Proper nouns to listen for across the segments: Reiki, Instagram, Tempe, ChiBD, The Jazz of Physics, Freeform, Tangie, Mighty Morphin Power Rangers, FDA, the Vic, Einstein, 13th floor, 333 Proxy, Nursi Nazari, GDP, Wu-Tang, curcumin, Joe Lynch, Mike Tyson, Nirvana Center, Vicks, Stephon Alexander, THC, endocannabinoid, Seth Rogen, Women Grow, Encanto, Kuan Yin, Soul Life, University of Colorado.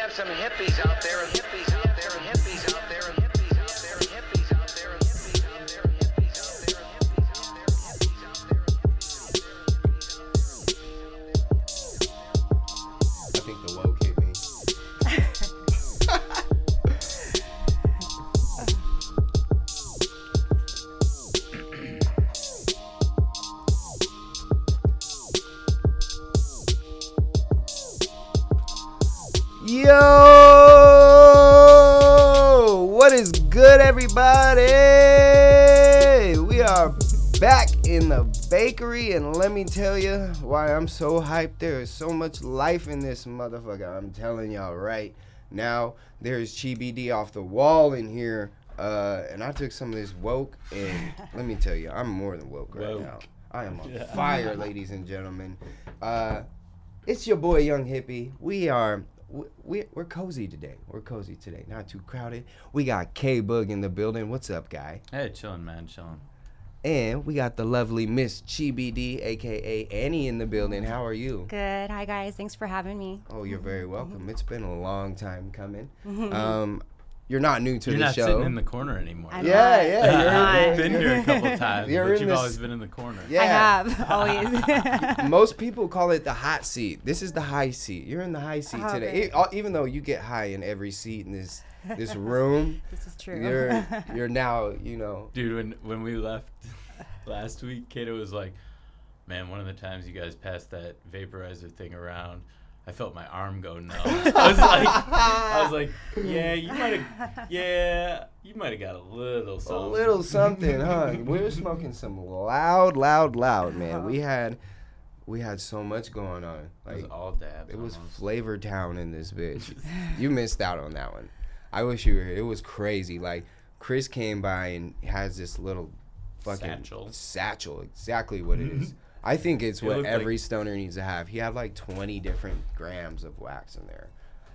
have some hippies out there, and hippies out there, and hippies out there, and hippies out there, and hippies out there, and hippies out there, and hippies out there, and hippies out there, and hippies out there, and hippies out there. I think the woke hit me. Yo, what is good, everybody? We are back in the bakery, and let me tell you why I'm so hyped. There is so much life in this motherfucker. I'm telling y'all right now, there's ChiBD off the wall in here, and I took some of this woke, and let me tell you, I'm more than woke right now. I am on fire, ladies and gentlemen. It's your boy, Young Hippie. We're cozy today. Not too crowded. We got K-Bug in the building. What's up, guy? Hey, chillin', man. And we got the lovely Miss ChiBD, a.k.a. Annie, in the building. How are you? Good. Hi, guys. Thanks for having me. Oh, you're very welcome. It's been a long time coming. You're not new to the show. You're not sitting in the corner anymore. Yeah. You've been here a couple times, but you've always been in the corner. Yeah. I have, always. Most people call it the hot seat. This is the high seat. You're in the high seat today. Even though you get high in every seat in this room. This is true. You're now, you know. Dude, when we left last week, Kato was like, man, one of the times you guys passed that vaporizer thing around, I felt my arm go numb. I was like, you might have got a little something, huh? We were smoking some loud, man. We had so much going on. Like, it was all dab. It was Flavor Town in this bitch. You missed out on that one. I wish you were here. It was crazy. Like, Chris came by and has this little fucking satchel, exactly what it is. I think it's what every stoner needs to have. He had like 20 different grams of wax in there,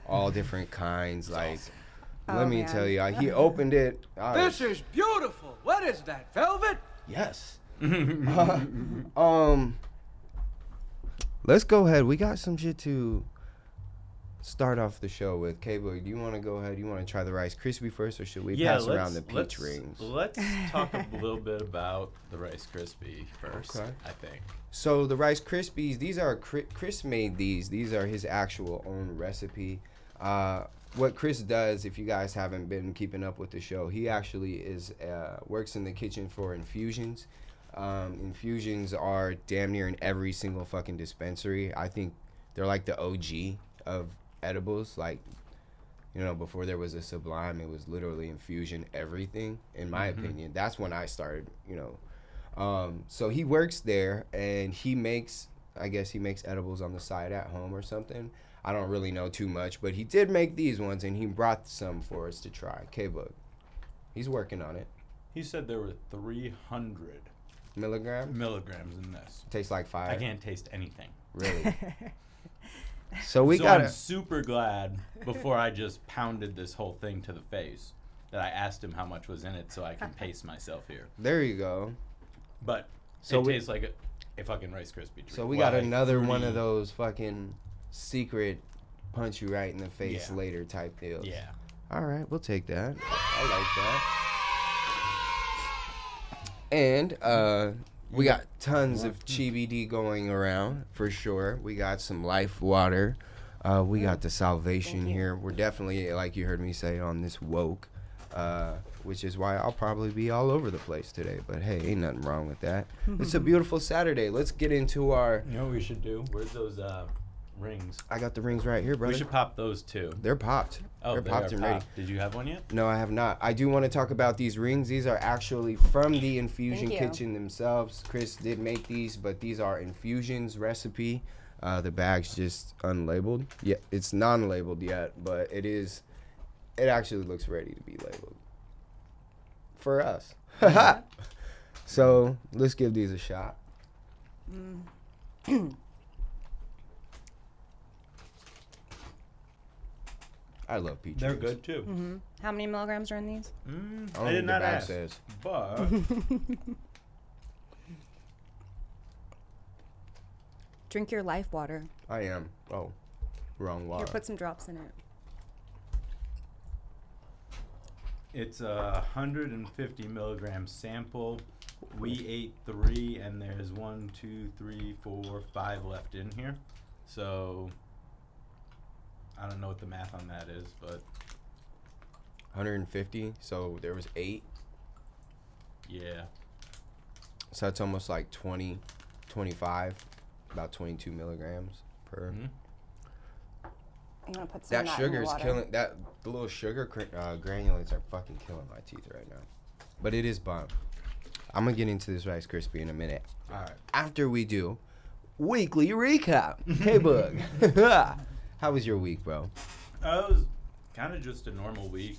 all different kinds. Like, let me tell you, he opened it. This is beautiful. What is that, velvet? Yes. Let's go ahead. We got some shit to start off the show with. K-Boy, do you want to go ahead? You want to try the Rice Krispie first, or should we pass around the peach rings? Let's talk a little bit about the Rice Krispie first, okay. I think. So the Rice Krispies, these are, Chris made these. These are his actual own recipe. What Chris does, if you guys haven't been keeping up with the show, he actually works in the kitchen for infusions. Infusions are damn near in every single fucking dispensary. I think they're like the OG of edibles. Like, you know, before there was a Sublime, it was literally infusion everything, in my opinion. That's when I started, you know. So he works there, and he makes edibles on the side at home or something. I don't really know too much, but he did make these ones, and he brought some for us to try. K-Book, he's working on it. He said there were 300 milligrams in this. Tastes like fire. I can't taste anything, really. I'm super glad, before I just pounded this whole thing to the face, that I asked him how much was in it so I can pace myself here. There you go. But it tastes like a fucking Rice Krispie treat. So we got another one of those fucking secret punch you right in the face later type deals. Yeah. All right, we'll take that. I like that. And we got tons of ChiBD going around, for sure. We got some life water. We got the Salvation here. We're definitely, like you heard me say, on this woke, which is why I'll probably be all over the place today. But, hey, ain't nothing wrong with that. It's a beautiful Saturday. Let's get into our... You know what we should do? Where's those rings? I got the rings right here, brother. We should pop those, too. They're popped. Oh, They're popped and ready. Did you have one yet? No, I have not. I do want to talk about these rings. These are actually from the infusion kitchen themselves. Chris did make these, but these are infusions recipe. The bag's just unlabeled. Yeah, it's non-labeled yet, but it is. It actually looks ready to be labeled for us. So let's give these a shot. I love peach. They're good too. How many milligrams are in these? I did not ask, but drink your life water. I am. Oh, wrong water. Here, put some drops in it. It's a 150 milligram sample. We ate 3, and there's 5 left in here. So I don't know what the math on that is, but 150. So there was 8. Yeah. So that's almost like 20, 25, about 22 milligrams per. Mm-hmm. I'm gonna put some that sugar is killing that. The little sugar granulates are fucking killing my teeth right now, but it is bomb. I'm gonna get into this Rice Krispie in a minute. All right. After we do weekly recap. Hey, Bug. How was your week, bro? It was kind of just a normal week.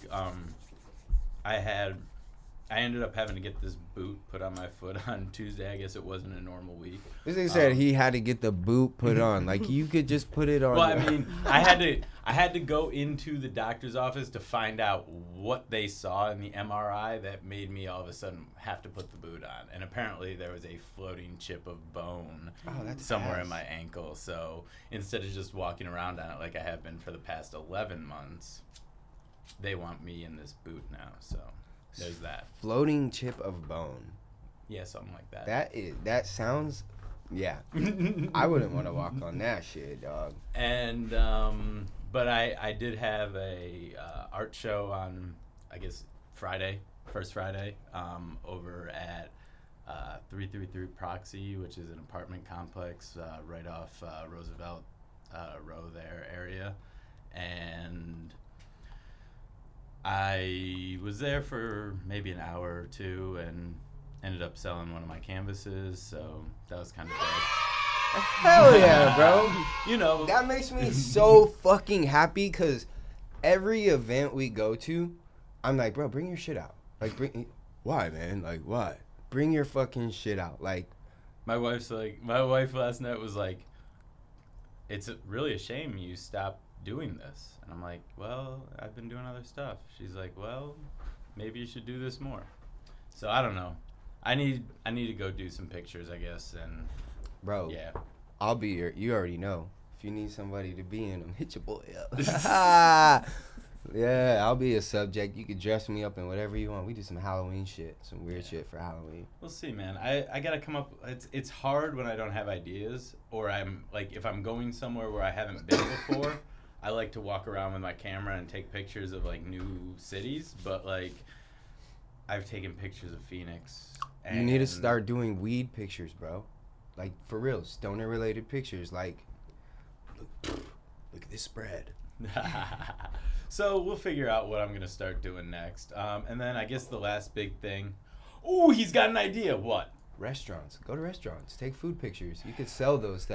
I ended up having to get this boot put on my foot on Tuesday. I guess it wasn't a normal week. This thing said he had to get the boot put on. Like, you could just put it on. Well, I mean, I had to go into the doctor's office to find out what they saw in the MRI that made me all of a sudden have to put the boot on. And apparently there was a floating chip of bone somewhere in my ankle. So instead of just walking around on it like I have been for the past 11 months, they want me in this boot now, so... There's that. Floating chip of bone. Yeah, something like that. That sounds, yeah. I wouldn't want to walk on that shit, dog. And, but I did have a art show on, I guess, first Friday, over at 333 Proxy, which is an apartment complex right off Roosevelt Row there area. And... I was there for maybe an hour or two and ended up selling one of my canvases, so that was kind of big. Hell yeah, bro. You know. That makes me so fucking happy because every event we go to, I'm like, bro, bring your shit out. Like, why, man? Like, why? Bring your fucking shit out. Like, my wife last night was like, it's really a shame you stopped doing this. And I'm like, well, I've been doing other stuff. She's like, well, maybe you should do this more. So I don't know. I need to go do some pictures, I guess. And bro, yeah, I'll be here. You already know. If you need somebody to be in them, hit your boy up. Yeah, I'll be a subject. You can dress me up in whatever you want. We do some Halloween shit, some weird shit for Halloween. We'll see, man. I gotta come up. It's hard when I don't have ideas, or I'm like, if I'm going somewhere where I haven't been before. I like to walk around with my camera and take pictures of, like, new cities, but, like, I've taken pictures of Phoenix. And you need to start doing weed pictures, bro. Like, for real, stoner-related pictures. Like, look at this spread. So we'll figure out what I'm going to start doing next. And then I guess the last big thing. Ooh, he's got an idea. What? Restaurants. Go to restaurants. Take food pictures. You could sell those to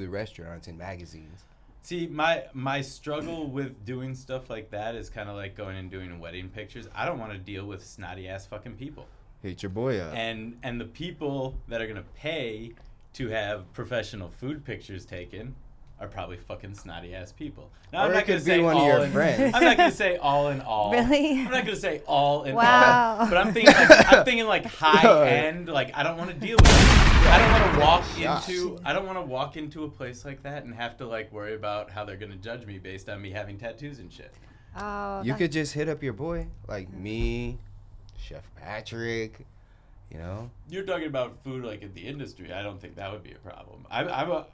the restaurants and magazines. See, my struggle with doing stuff like that is kind of like going and doing wedding pictures. I don't want to deal with snotty ass fucking people. Hit your boy up. And the people that are gonna pay to have professional food pictures taken are probably fucking snotty ass people. Now, I'm not gonna say all in all. Really? I'm not gonna say all in all. But I'm thinking like high end. Like, I don't want to deal with it. I don't want to walk into a place like that and have to like worry about how they're gonna judge me based on me having tattoos and shit. Oh, you could just hit up your boy like me, Chef Patrick. You know. You're talking about food like in the industry. I don't think that would be a problem.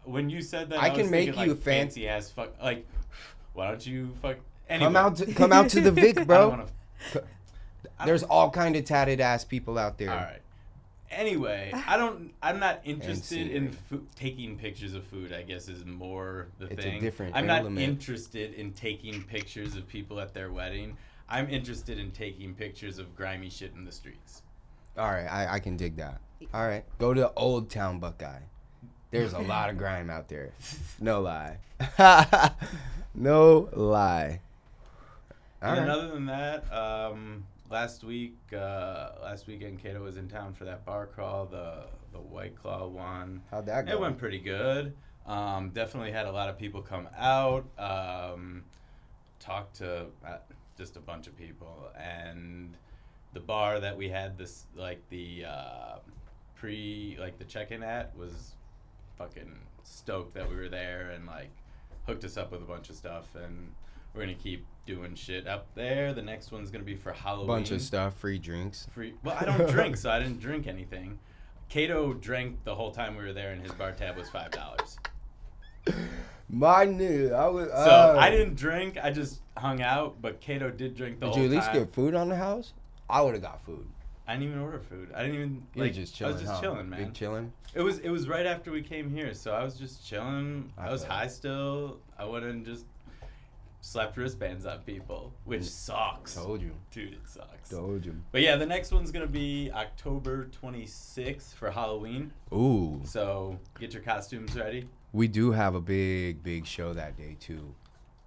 When you said that, I can was make thinking, you like, fancy ass fuck. Like, why don't you fuck? Anyway. Come out to the Vic, bro. There's all kind of tatted ass people out there. All right. Anyway, I'm not interested in taking pictures of food, I guess, is more the thing. It's a different not interested in taking pictures of people at their wedding. I'm interested in taking pictures of grimy shit in the streets. All right, I can dig that. All right, go to Old Town Buckeye. There's a lot of grime out there. No lie. No lie. All and right. Other than that, Last weekend, Kato was in town for that bar crawl, the White Claw one. How'd that go? It went pretty good. Definitely had a lot of people come out. Talked to just a bunch of people, and the bar that we had this like the the check-in at was fucking stoked that we were there and like hooked us up with a bunch of stuff and. We're going to keep doing shit up there. The next one's going to be for Halloween. Bunch of stuff, free drinks. Well, I don't drink, so I didn't drink anything. Kato drank the whole time we were there, and his bar tab was $5. So I didn't drink. I just hung out, but Kato did drink the whole time. Did you at least get food on the house? I would have got food. I didn't even order food. I didn't even like. Just chilling, I was just chilling, man. Big chilling. It was right after we came here, so I was just chilling. I was high still. I went and just slapped wristbands on people, which sucks. Told you, dude, it sucks. Told you. But yeah, the next one's gonna be October 26th for Halloween. Ooh. So get your costumes ready. We do have a big show that day too.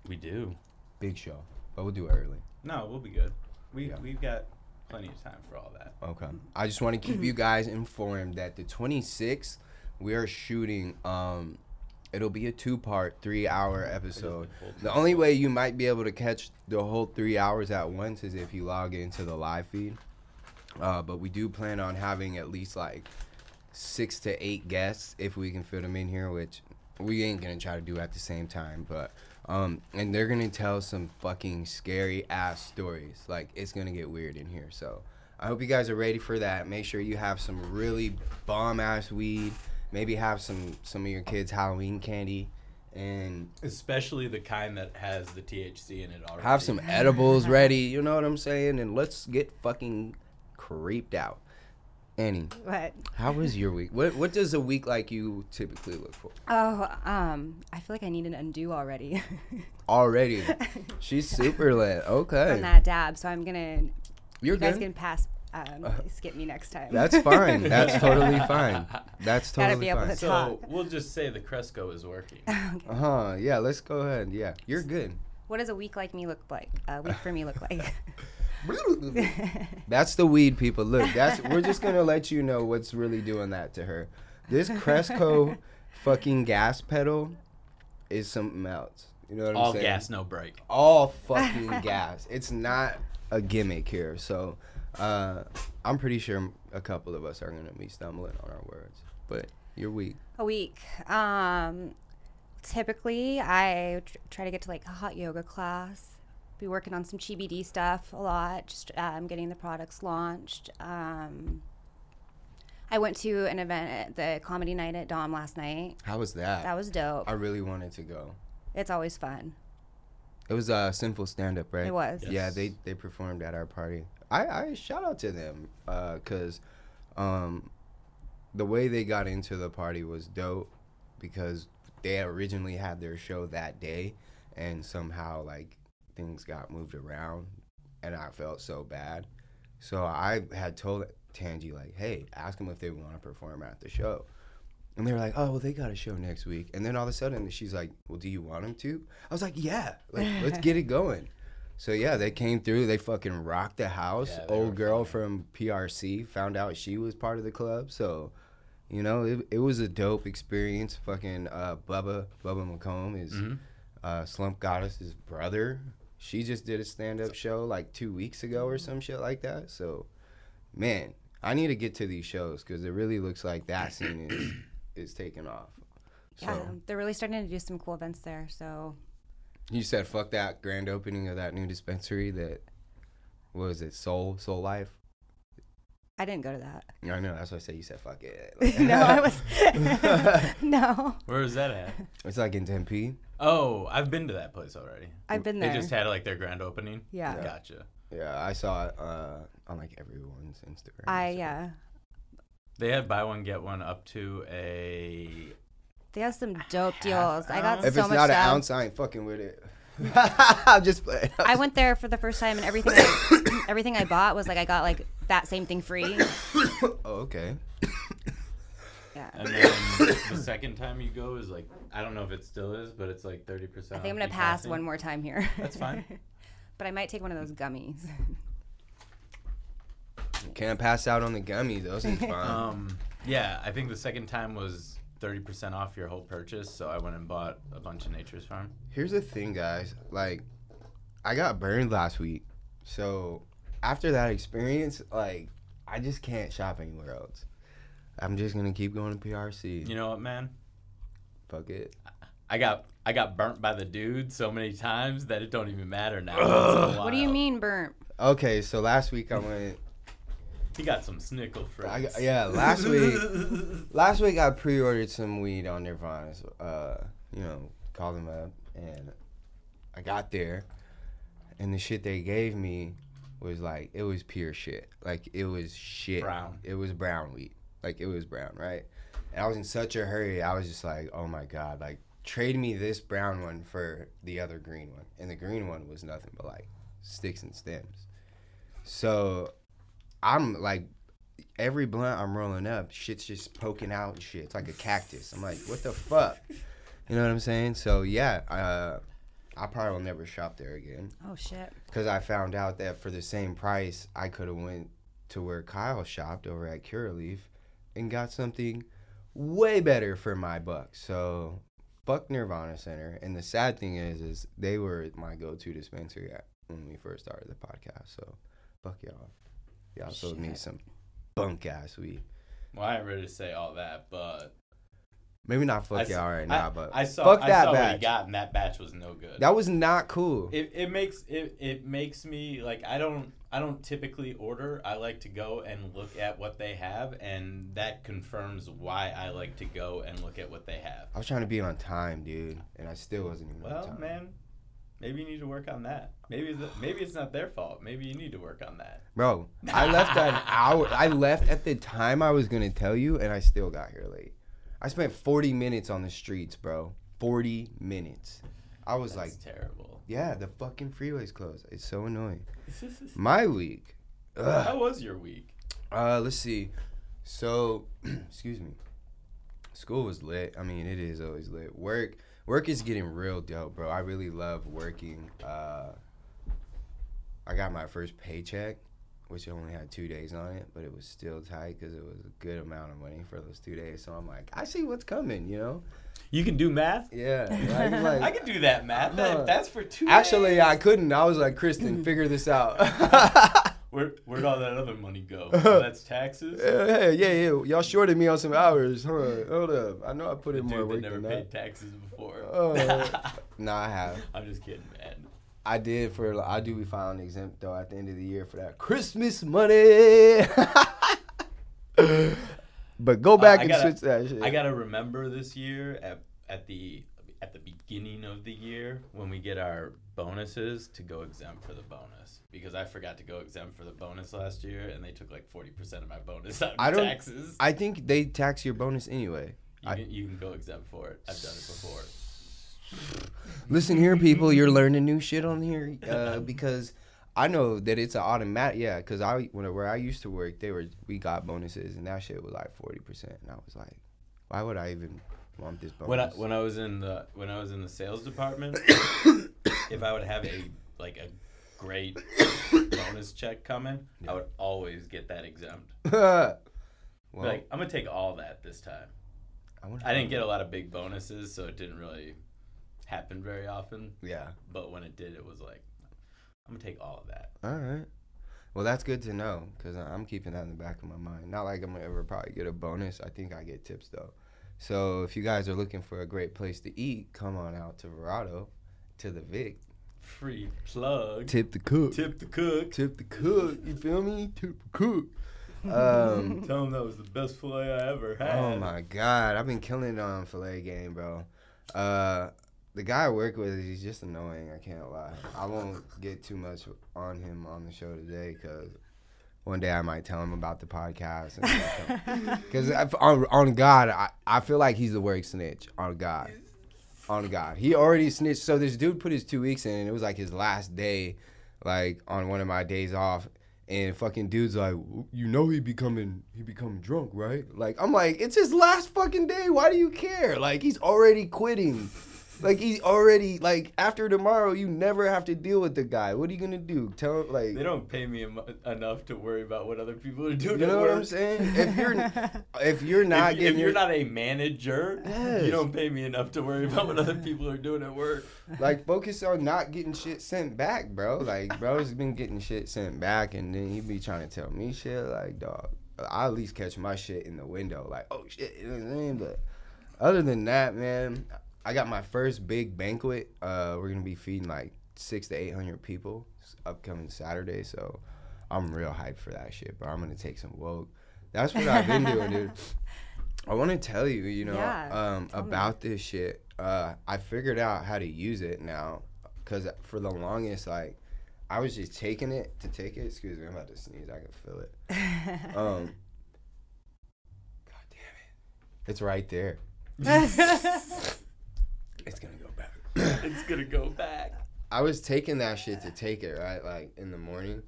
We do. Big show, but we'll do it early. No, we'll be good. We've got plenty of time for all that. Okay. I just want to keep you guys informed that the 26th, we are shooting. It'll be a 2-part, 3-hour episode. The only way you might be able to catch the whole 3 hours at once is if you log into the live feed. But we do plan on having at least like 6 to 8 guests if we can fit them in here, which we ain't gonna try to do at the same time, but and they're gonna tell some fucking scary ass stories. Like, it's gonna get weird in here, so I hope you guys are ready for that. Make sure you have some really bomb ass weed, maybe have some of your kids' Halloween candy, and especially the kind that has the THC in it already. Have some edibles ready, you know what I'm saying, and let's get fucking creeped out. Annie, what? How was your week? What does a week like you typically look for? Oh, I feel like I need an undo already. Already? She's super lit. Okay. From that dab, so I'm gonna. You guys can pass. Skip me next time. That's fine. That's totally fine. That's totally fine. Gotta be able to talk. So we'll just say the Cresco is working. Okay. Yeah. Let's go ahead. Yeah. You're good. What does a week like me look like? A week for me look like. That's the weed, people. Look, we're just gonna let you know what's really doing that to her. This Cresco fucking gas pedal is something else. You know what I'm saying? All gas, no brake. All fucking gas. It's not a gimmick here. So I'm pretty sure a couple of us are gonna be stumbling on our words. But you're weak. A week. Typically, I try to get to like a hot yoga class. Be working on some ChiBD stuff a lot, just getting the products launched. I went to an event at the comedy night at Dom last night. How was that? That was dope. I really wanted to go. It's always fun. It was Sinful Stand-Up, right? It was. Yes. Yeah, they performed at our party. I shout out to them because the way they got into the party was dope because they originally had their show that day and somehow like things got moved around, and I felt so bad. So I had told Tangie, like, hey, ask them if they want to perform at the show. And they were like, oh, well, they got a show next week. And then all of a sudden, she's like, well, do you want them to? I was like, yeah, like, let's get it going. So, yeah, they came through. They fucking rocked the house. Yeah, old girl from PRC found out she was part of the club. So, you know, it was a dope experience. Fucking Bubba McComb is Slump Goddess's brother. She just did a stand-up show like 2 weeks ago or some shit like that. So, man, I need to get to these shows because it really looks like that scene is taking off. Yeah, so, they're really starting to do some cool events there. So, you said fuck that grand opening of that new dispensary that, what was it, Soul Life? I didn't go to that. I know. That's why I said you said fuck it. Like, no, I was. No. Where was that at? It's like in Tempe. Oh, I've been to that place already. I've been there. They just had like their grand opening. Yeah. Gotcha. Yeah, I saw it on like everyone's Instagram. Yeah. They had buy one get one up to a. They have some dope deals. I got so much stuff. If it's not an ounce, I ain't fucking with it. I'm just playing. I went there for the first time, and everything I bought was like I got like that same thing free. Oh, okay. Yeah. And then the second time you go is like, I don't know if it still is, but it's like 30%. I think I'm gonna pass one more time here. That's fine. But I might take one of those gummies. You can't pass out on the gummies. Those are fun. Yeah, I think the second time was 30% off your whole purchase, so I went and bought a bunch of Nature's Farm. Here's the thing, guys. Like, I got burned last week, so after that experience, like, I just can't shop anywhere else. I'm just gonna keep going to PRC. You know what, man? Fuck it. I got I got burnt by the dude so many times that it don't even matter now. What do you mean burnt? Okay, so last week I went. He got some snickle fries. Yeah, last week. Last week I pre-ordered some weed on Nirvana. So, you know, called him up, and I got there, and the shit they gave me was like, it was pure shit. Like, it was shit. Brown. It was brown weed. Like, it was brown, right? And I was in such a hurry. I was just like, oh my God, like, trade me this brown one for the other green one. And the green one was nothing but like sticks and stems. So I'm like, every blunt I'm rolling up, shit's just poking out and shit. It's like a cactus. I'm like, what the fuck? You know what I'm saying? So yeah, I probably will never shop there again. Oh shit. Because I found out that for the same price, I could have went to where Kyle shopped over at Curaleaf and got something way better for my buck. So fuck Nirvana Center. And the sad thing is they were my go-to dispensary when we first started the podcast. So fuck y'all. Y'all sold me some bunk ass weed. Well, I ain't ready to say all that, but maybe not fuck y'all right now, but fuck that batch. I saw what we got, and that batch was no good. That was not cool. It makes me like I don't typically order. I like to go and look at what they have, and that confirms why I like to go and look at what they have. I was trying to be on time, dude, and I still wasn't even on time. Well, man, maybe you need to work on that. Maybe it's not their fault. Maybe you need to work on that. Bro, I left an hour. I left at the time I was going to tell you, and I still got here late. I spent 40 minutes on the streets, bro. 40 minutes. I was terrible. Yeah, the fucking freeway's closed. It's so annoying. My week. Ugh. How was your week? Let's see. So, excuse me. School was lit. I mean, it is always lit. Work is getting real dope, bro. I really love working. I got my first paycheck, which only had 2 days on it, but it was still tight because it was a good amount of money for those 2 days. So I'm like, I see what's coming, you know? You can do math? Yeah. Like, I can do that math. That's for 2 days. Actually, I couldn't. I was like, Kristen, figure this out. Where'd all that other money go? Oh, that's taxes? Yeah. Y'all shorted me on some hours. Hold up. I know I put in more work than that. Dude, they never paid taxes before. I have. I'm just kidding, man. I do be filing exempt, though, at the end of the year for that Christmas money. But go back and switch that shit. I got to remember this year at the beginning of the year when we get our bonuses to go exempt for the bonus, because I forgot to go exempt for the bonus last year, and they took like 40% of my bonus out of taxes. I think they tax your bonus anyway. You can go exempt for it. I've done it before. Listen here, people, you're learning new shit on here because I know that it's an automatic. Yeah, because where I used to work, we got bonuses, and that shit was like 40%, and I was like, why would I even want this bonus? When I was in the sales department, if I would have a great bonus check coming, yeah, I would always get that exempt. I'm gonna take all that this time. I didn't get a lot of big bonuses, so it didn't really happen very often. Yeah, but when it did, it was like, I'm gonna take all of that. All right. Well, that's good to know, because I'm keeping that in the back of my mind. Not like I'm going to ever probably get a bonus. I think I get tips, though. So if you guys are looking for a great place to eat, come on out to Verado, to the Vic. Free plug. Tip the cook. You feel me? Tip the cook. Tell them that was the best filet I ever had. Oh, my God. I've been killing it on filet game, bro. The guy I work with, he's just annoying, I can't lie. I won't get too much on him on the show today, because one day I might tell him about the podcast. Because on God, I feel like he's the worst snitch. On God. He already snitched. So this dude put his 2 weeks in, and it was like his last day, like on one of my days off. And fucking dude's like, you know he becoming drunk, right? Like, I'm like, it's his last fucking day. Why do you care? Like, he's already quitting. Like, he already, like, after tomorrow, you never have to deal with the guy. What are you going to do? Tell him, like... They don't pay me enough to worry about what other people are doing. You know what I'm saying? If you're not a manager, yes, you don't pay me enough to worry about what other people are doing at work. Like, focus on not getting shit sent back, bro. Like, bro's been getting shit sent back, and then he be trying to tell me shit. Like, dog, I at least catch my shit in the window. Like, oh, shit. You know what I'm saying? But other than that, man... I got my first big banquet. We're going to be feeding like 600 to 800 people upcoming Saturday. So I'm real hyped for that shit, but I'm going to take some woke. That's what I've been doing, dude. I want to tell you, you know, about this shit. I figured out how to use it now, because for the longest, like, I was just taking it to take it. Excuse me, I'm about to sneeze. I can feel it. God damn it. It's right there. It's going to go back. It's going to go back. I was taking that shit to take it, right? Like, in the morning.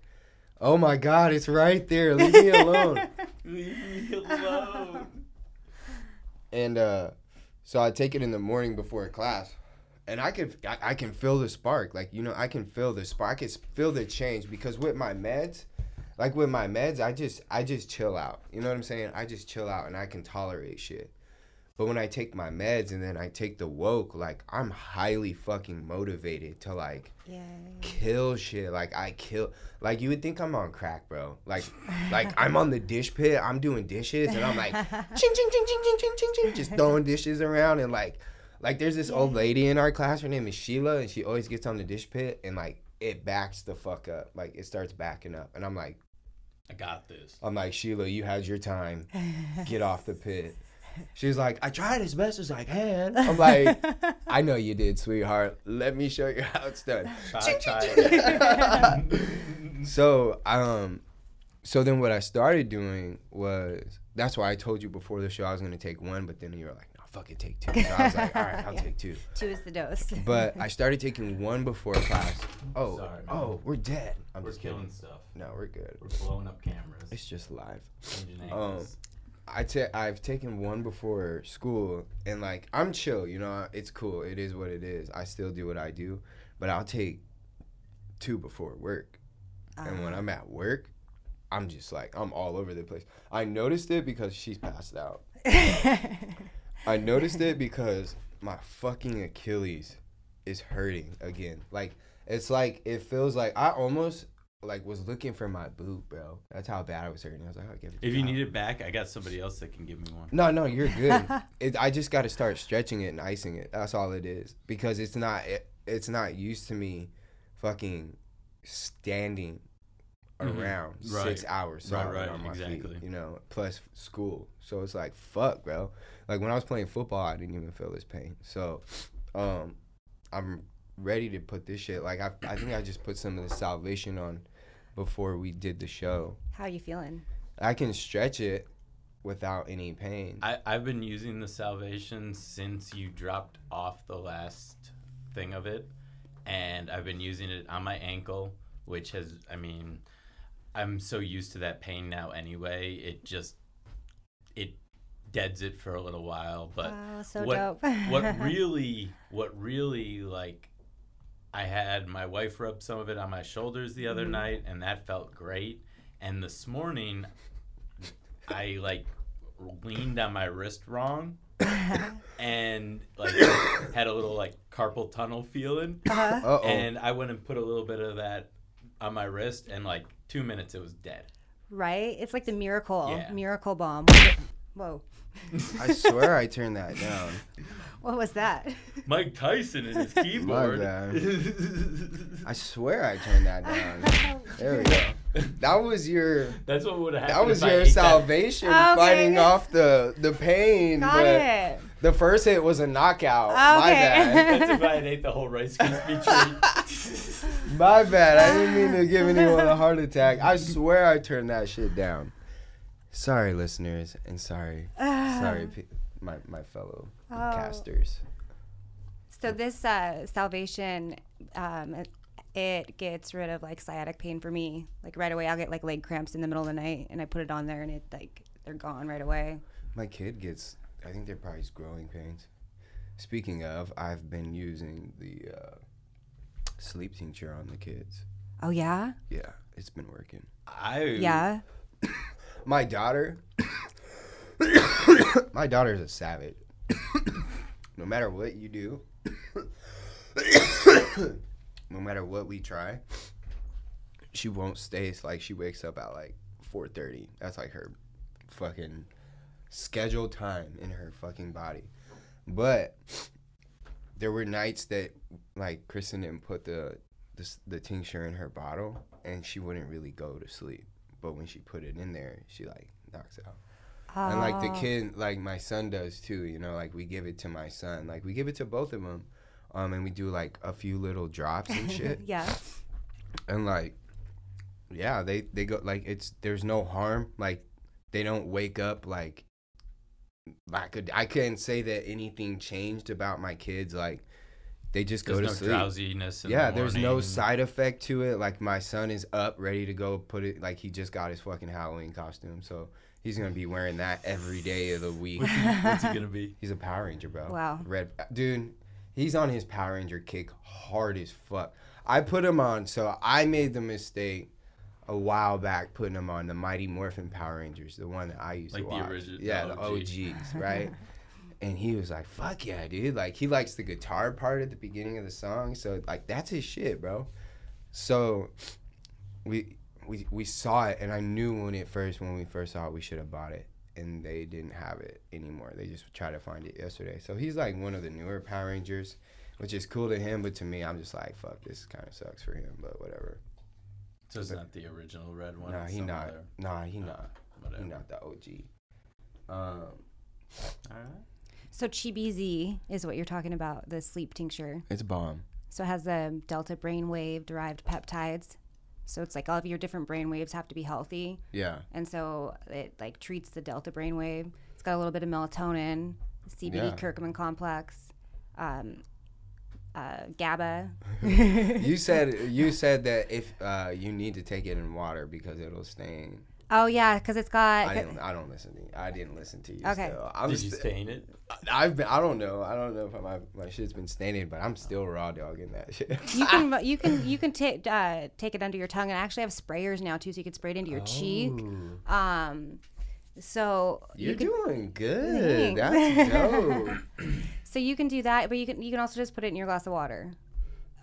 Oh, my God, it's right there. Leave me alone. Leave me alone. And so I take it in the morning before class, and I can feel the spark. Like, you know, I can feel the spark. I can feel the change, because with my meds, I just chill out. You know what I'm saying? I just chill out, and I can tolerate shit. But when I take my meds and then I take the woke, like, I'm highly fucking motivated to, like, kill shit. Like, like, you would think I'm on crack, bro. Like I'm on the dish pit. I'm doing dishes, and I'm like, ching, ching, ching, ching, ching, ching, ching, ching, just throwing dishes around. And, like there's this old lady in our class. Her name is Sheila, and she always gets on the dish pit, and, like, it backs the fuck up. Like, it starts backing up. And I'm like, I got this. I'm like, Sheila, you had your time. Get off the pit. She's like, I tried as best as I can. I'm like, I know you did, sweetheart. Let me show you how it's done. So then what I started doing was, that's why I told you before the show I was going to take one, but then you were like, no, fuck it, take two. So I was like, all right, I'll take two. Two is the dose. But I started taking one before class. Oh, sorry, oh, we're dead. We're just killing stuff. No, we're good. We're blowing up cameras. It's just live. I've taken one before school, and, like, I'm chill, you know, it's cool, it is what it is, I still do what I do, but I'll take two before work, and when I'm at work, I'm just, like, I'm all over the place. I noticed it because she's passed out. I noticed it because my fucking Achilles is hurting again. Like, it's like, it feels like I almost... like was looking for my boot, bro. That's how bad I was hurting. I was like, I'll give it. If you need it back, I got somebody else that can give me one. No, you're good. I just got to start stretching it and icing it. That's all it is, because it's not used to me, fucking standing around 6 hours. Right, on my exactly. Feet, you know, plus school. So it's like, fuck, bro. Like when I was playing football, I didn't even feel this pain. So, I'm ready to put this shit. Like I think I just put some of the Salvation on before we did the show. How are you feeling? I can stretch it without any pain. I've been using the Salvation since you dropped off the last thing of it, and I've been using it on my ankle, which has, I mean, I'm so used to that pain now anyway. It deads it for a little while, but dope. what really like, I had my wife rub some of it on my shoulders the other night, and that felt great. And this morning, I like leaned on my wrist wrong, and like had a little like carpal tunnel feeling. And I went and put a little bit of that on my wrist, and like 2 minutes it was dead. Right? It's like the miracle bomb. Whoa. I swear I turned that down. What was that? Mike Tyson and his keyboard. I swear I turned that down. There we go. That was your... That's what would have happened. That was your salvation, fighting off the pain. Got it. The first hit was a knockout. Okay. My bad. That's if I had ate the whole Rice Krispie treat. My bad. I didn't mean to give anyone a heart attack. I swear I turned that shit down. Sorry, listeners, and sorry, my fellow casters. So this Salvation, it gets rid of like sciatic pain for me. Like right away, I'll get like leg cramps in the middle of the night, and I put it on there, and it like they're gone right away. My kid gets, I think they're probably growing pains. Speaking of, I've been using the sleep tincture on the kids. Oh yeah. Yeah, it's been working. My daughter, my daughter's a savage. No matter what you do, no matter what we try, she won't stay. It's like she wakes up at like 4:30. That's like her fucking scheduled time in her fucking body. But there were nights that like Kristen didn't put the tincture in her bottle and she wouldn't really go to sleep, but when she put it in there, she like knocks out. Oh. And like the kid, like my son does too, you know, like we give it to my son, like we give it to both of them, and we do like a few little drops and shit. Yeah. And like, yeah, they go like, it's, there's no harm, like they don't wake up like I can't say that anything changed about my kids, like they just go to sleep. There's no drowsiness in the morning. Yeah, there's no side effect to it. Like my son is up ready to go put it, like he just got his fucking Halloween costume, so he's gonna be wearing that every day of the week. What's he gonna be? He's a Power Ranger, bro. Wow. Red, dude, he's on his Power Ranger kick hard as fuck. I put him on, so I made the mistake a while back putting him on the Mighty Morphin Power Rangers, the one that I used to watch. Like the original. Yeah, the OGs, right? And he was like, fuck yeah, dude. Like, he likes the guitar part at the beginning of the song, so, like, that's his shit, bro. So we saw it, and I knew when we first saw it, we should have bought it, and they didn't have it anymore. They just tried to find it yesterday. So he's, like, one of the newer Power Rangers, which is cool to him, but to me, I'm just like, fuck, this kind of sucks for him, but whatever. So it's not the original red one? Nah, he not the OG. All right. So ChiBD is what you're talking about, the sleep tincture. It's bomb. So it has the delta brainwave-derived peptides. So it's like all of your different brainwaves have to be healthy. Yeah. And so it, like, treats the delta brainwave. It's got a little bit of melatonin, CBD, curcumin complex, GABA. You said that if you need to take it in water because it'll stain. Oh yeah, because it's got. I didn't listen to you. Okay. Did you stain it? I don't know. I don't know if my shit's been stained, but I'm still raw dogging that shit. You can take it under your tongue, and I actually have sprayers now too, so you can spray it into your cheek. So you're doing good. Thanks. That's dope. So you can do that, but you can also just put it in your glass of water.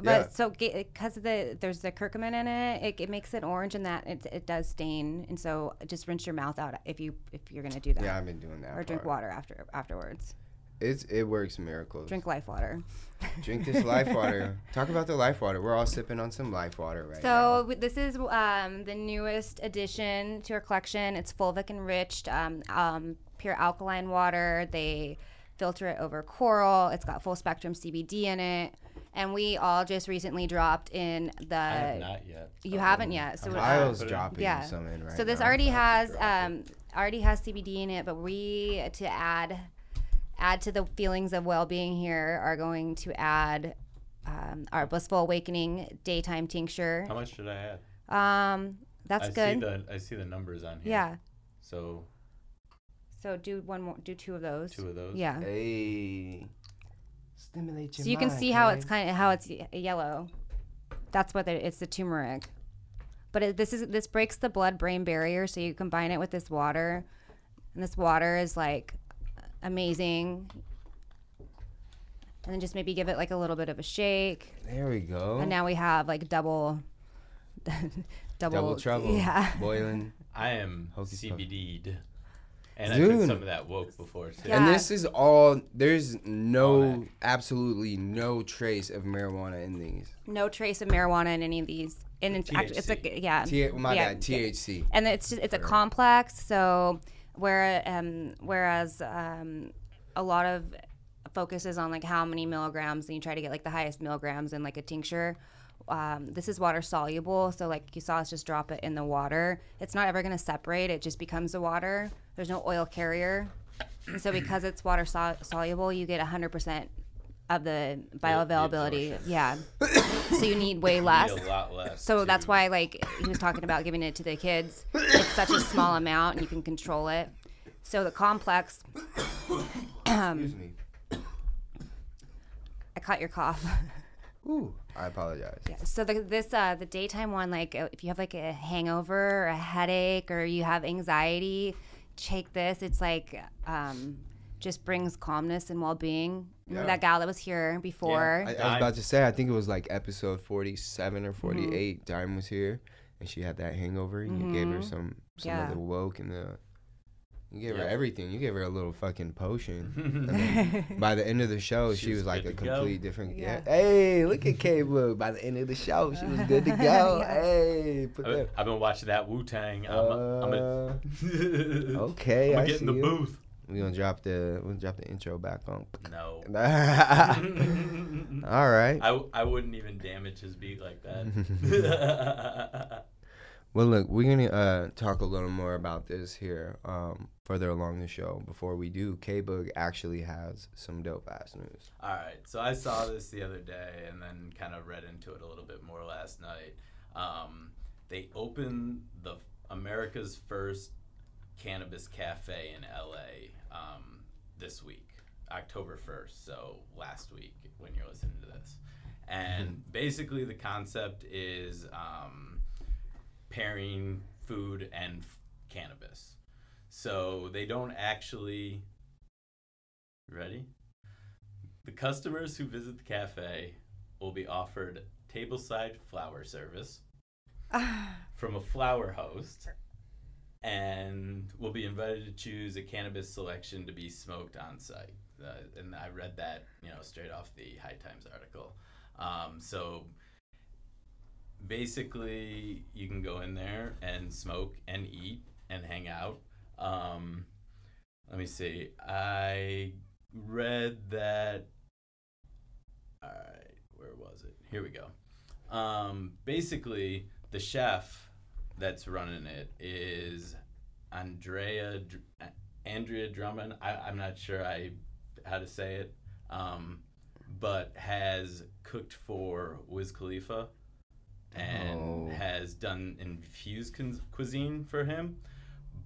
But so because there's the curcumin in it, it makes it orange, and that it does stain. And so just rinse your mouth out if you're gonna do that. Yeah, I've been doing that. Or drink water afterwards. It works miracles. Drink life water. Drink this life water. Talk about the life water. We're all sipping on some life water right now. So this is the newest addition to our collection. It's fulvic enriched, pure alkaline water. They filter it over coral. It's got full spectrum CBD in it. And we all just recently dropped in the... I have not yet. You haven't yet. So Kyle's dropping some in right now. So this already has CBD in it, but we, to add to the feelings of well-being here, are going to add our Blissful Awakening daytime tincture. How much should I add? That's good. I see the numbers on here. Yeah. So do one more. Do two of those. Yeah. Hey. Stimulate your mind. So you can see how it's kind of yellow. That's what it's the turmeric. But this breaks the blood-brain barrier. So you combine it with this water, and this water is like amazing. And then just maybe give it like a little bit of a shake. There we go. And now we have like double trouble. Yeah. Boiling. I am CBD'd. And dude. I took some of that woke before too. Yeah. And this is all, there's absolutely no trace of marijuana in these. No trace of marijuana in any of these. And it's THC. Actually, it's like, yeah. My bad, THC. And it's just, it's a complex. So whereas a lot of focus is on like how many milligrams, and you try to get like the highest milligrams in like a tincture. This is water soluble. So like you saw us just drop it in the water. It's not ever going to separate. It just becomes the water. There's no oil carrier. And so because it's water soluble, you get 100% of the bioavailability. Yeah. So you need way less. Need a lot less. So that's why like he was talking about giving it to the kids. It's such a small amount, and you can control it. So the complex. Excuse me. I caught your cough. Ooh, I apologize. Yeah. So the daytime one, like if you have like a hangover or a headache or you have anxiety, shake this. It's like just brings calmness and well-being. Yeah. That gal that was here before. Yeah. I was about to say, I think it was like episode 47 or 48. Mm-hmm. Dime was here, and she had that hangover, and you gave her some of the woke and the You gave her everything. You gave her a little fucking potion. I mean, by the end of the show, she was like a complete different. Yeah. Hey, look at K-Blue. By the end of the show, she was good to go. Hey, put that. I've been watching that Wu-Tang. Okay, I'm gonna get in the booth. We're gonna drop the intro back on. No. All right. I wouldn't even damage his beat like that. Well, look, we're going to talk a little more about this here further along the show. Before we do, K-Boog actually has some dope-ass news. All right. So I saw this the other day and then kind of read into it a little bit more last night. They opened the America's first cannabis cafe in L.A. This week, October 1st, so last week when you're listening to this. And basically the concept is... pairing food and cannabis. So they don't actually... Ready? The customers who visit the cafe will be offered tableside flower service from a flower host and will be invited to choose a cannabis selection to be smoked on site. And I read that, straight off the High Times article. So... Basically, you can go in there and smoke and eat and hang out. Let me see. I read that. All right, where was it? Here we go. Basically, the chef that's running it is Andrea Drummond. I'm not sure how to say it, but has cooked for Wiz Khalifa. And has done infused cuisine for him,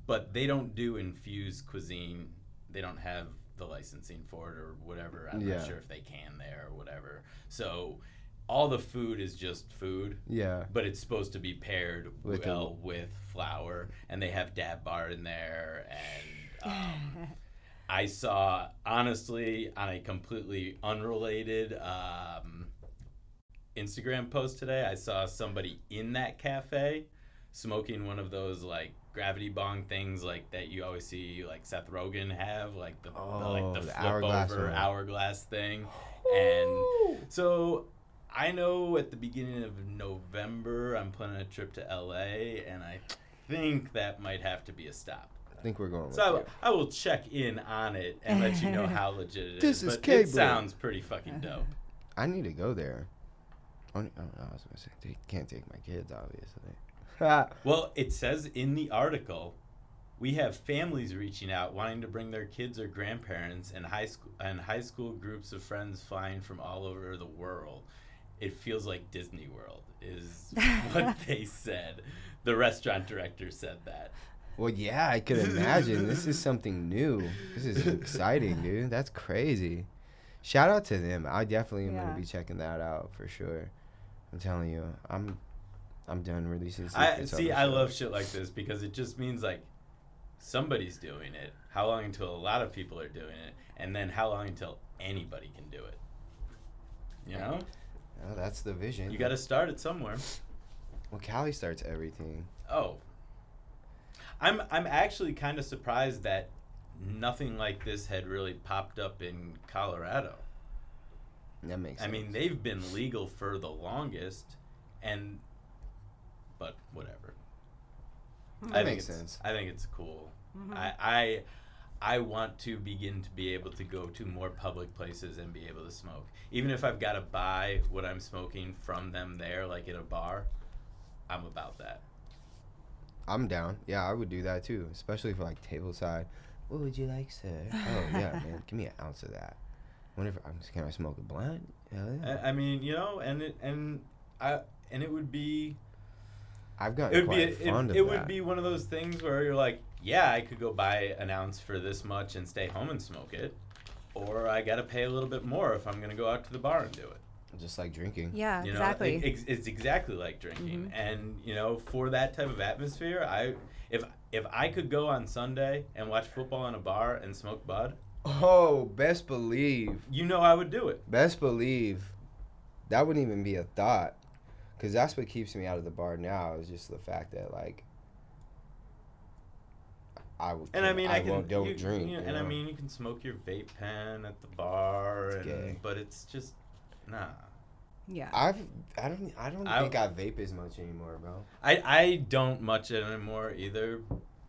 but they don't do infused cuisine. They don't have the licensing for it or whatever. I'm not sure if they can there or whatever. So all the food is just food. Yeah. But it's supposed to be paired with flour, and they have Dab Bar in there. And I saw, honestly, on a completely unrelated Instagram post today, I saw somebody in that cafe smoking one of those like gravity bong things like that you always see like Seth Rogen have, like the flip hourglass over hourglass thing. And so I know at the beginning of November I'm planning a trip to LA, and I think that might have to be a stop. I think we're going. So I will check in on it and let you know how legit it is. But it sounds pretty fucking dope. I need to go there. I was gonna say they can't take my kids, obviously. Well, it says in the article, we have families reaching out wanting to bring their kids or grandparents, and high school groups of friends flying from all over the world. It feels like Disney World is what they said. The restaurant director said that. Well, yeah, I could imagine. This is something new. This is exciting, dude. That's crazy. Shout out to them. I definitely am going to be checking that out for sure. I'm telling you, I'm done releasing secrets. I love shit like this because it just means like somebody's doing it. How long until a lot of people are doing it, and then how long until anybody can do it? You know? Well, that's the vision. You got to start it somewhere. Well, Callie starts everything. Oh, I'm actually kind of surprised that nothing like this had really popped up in Colorado. That makes sense. I mean, they've been legal for the longest, but whatever. That makes sense. I think it's cool. Mm-hmm. I want to begin to be able to go to more public places and be able to smoke. Even if I've got to buy what I'm smoking from them there, like at a bar, I'm about that. I'm down. Yeah, I would do that too, especially for like tableside. What would you like, sir? Oh, yeah, man. Give me an ounce of that. Can I smoke a blunt? Hell yeah. I mean, it would be... I've gotten fond of that. It would be one of those things where you're like, yeah, I could go buy an ounce for this much and stay home and smoke it, or I got to pay a little bit more if I'm going to go out to the bar and do it. Just like drinking. Yeah, exactly. It's exactly like drinking. Mm-hmm. And, for that type of atmosphere, If I could go on Sunday and watch football in a bar and smoke bud... Oh, best believe. I would do it. Best believe. That wouldn't even be a thought. Because that's what keeps me out of the bar now, is just the fact that, like... I don't drink. You know? And I mean, you can smoke your vape pen at the bar, but it's just nah. Yeah. I don't think I vape as much anymore, bro. I don't much anymore either,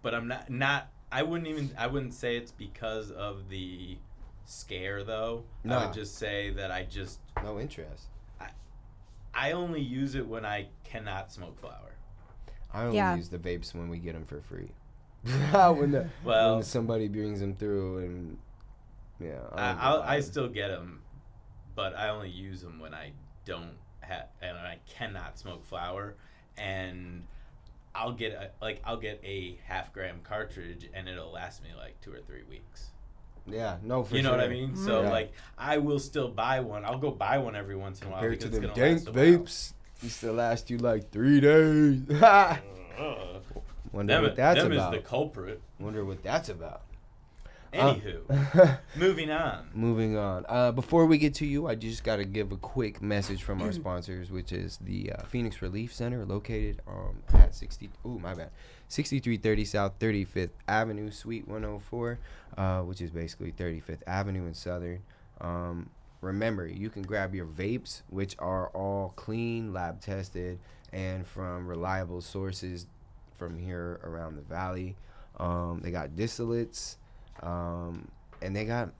but I'm not. I wouldn't say it's because of the scare though. No. I would just say that no interest. I only use it when I cannot smoke flower. I only use the vapes when we get them for free. When somebody brings them through, and I still get them, but I only use them when I don't have and I cannot smoke flower, and I'll get a half gram cartridge and it'll last me like 2 or 3 weeks. Yeah, no, for sure. You know what I mean? Mm-hmm. So I will still buy one. I'll go buy one every once in a while. Compared to the dank vapes, used to last you like 3 days. Wonder what that's about. Them is the culprit. Wonder what that's about. Anywho, moving on. Before we get to you, I just got to give a quick message from our sponsors, which is the Phoenix Relief Center, located at 6330 South 35th Avenue, Suite 104, which is basically 35th Avenue in Southern. Remember, you can grab your vapes, which are all clean, lab tested, and from reliable sources from here around the valley. They got distillates, and they got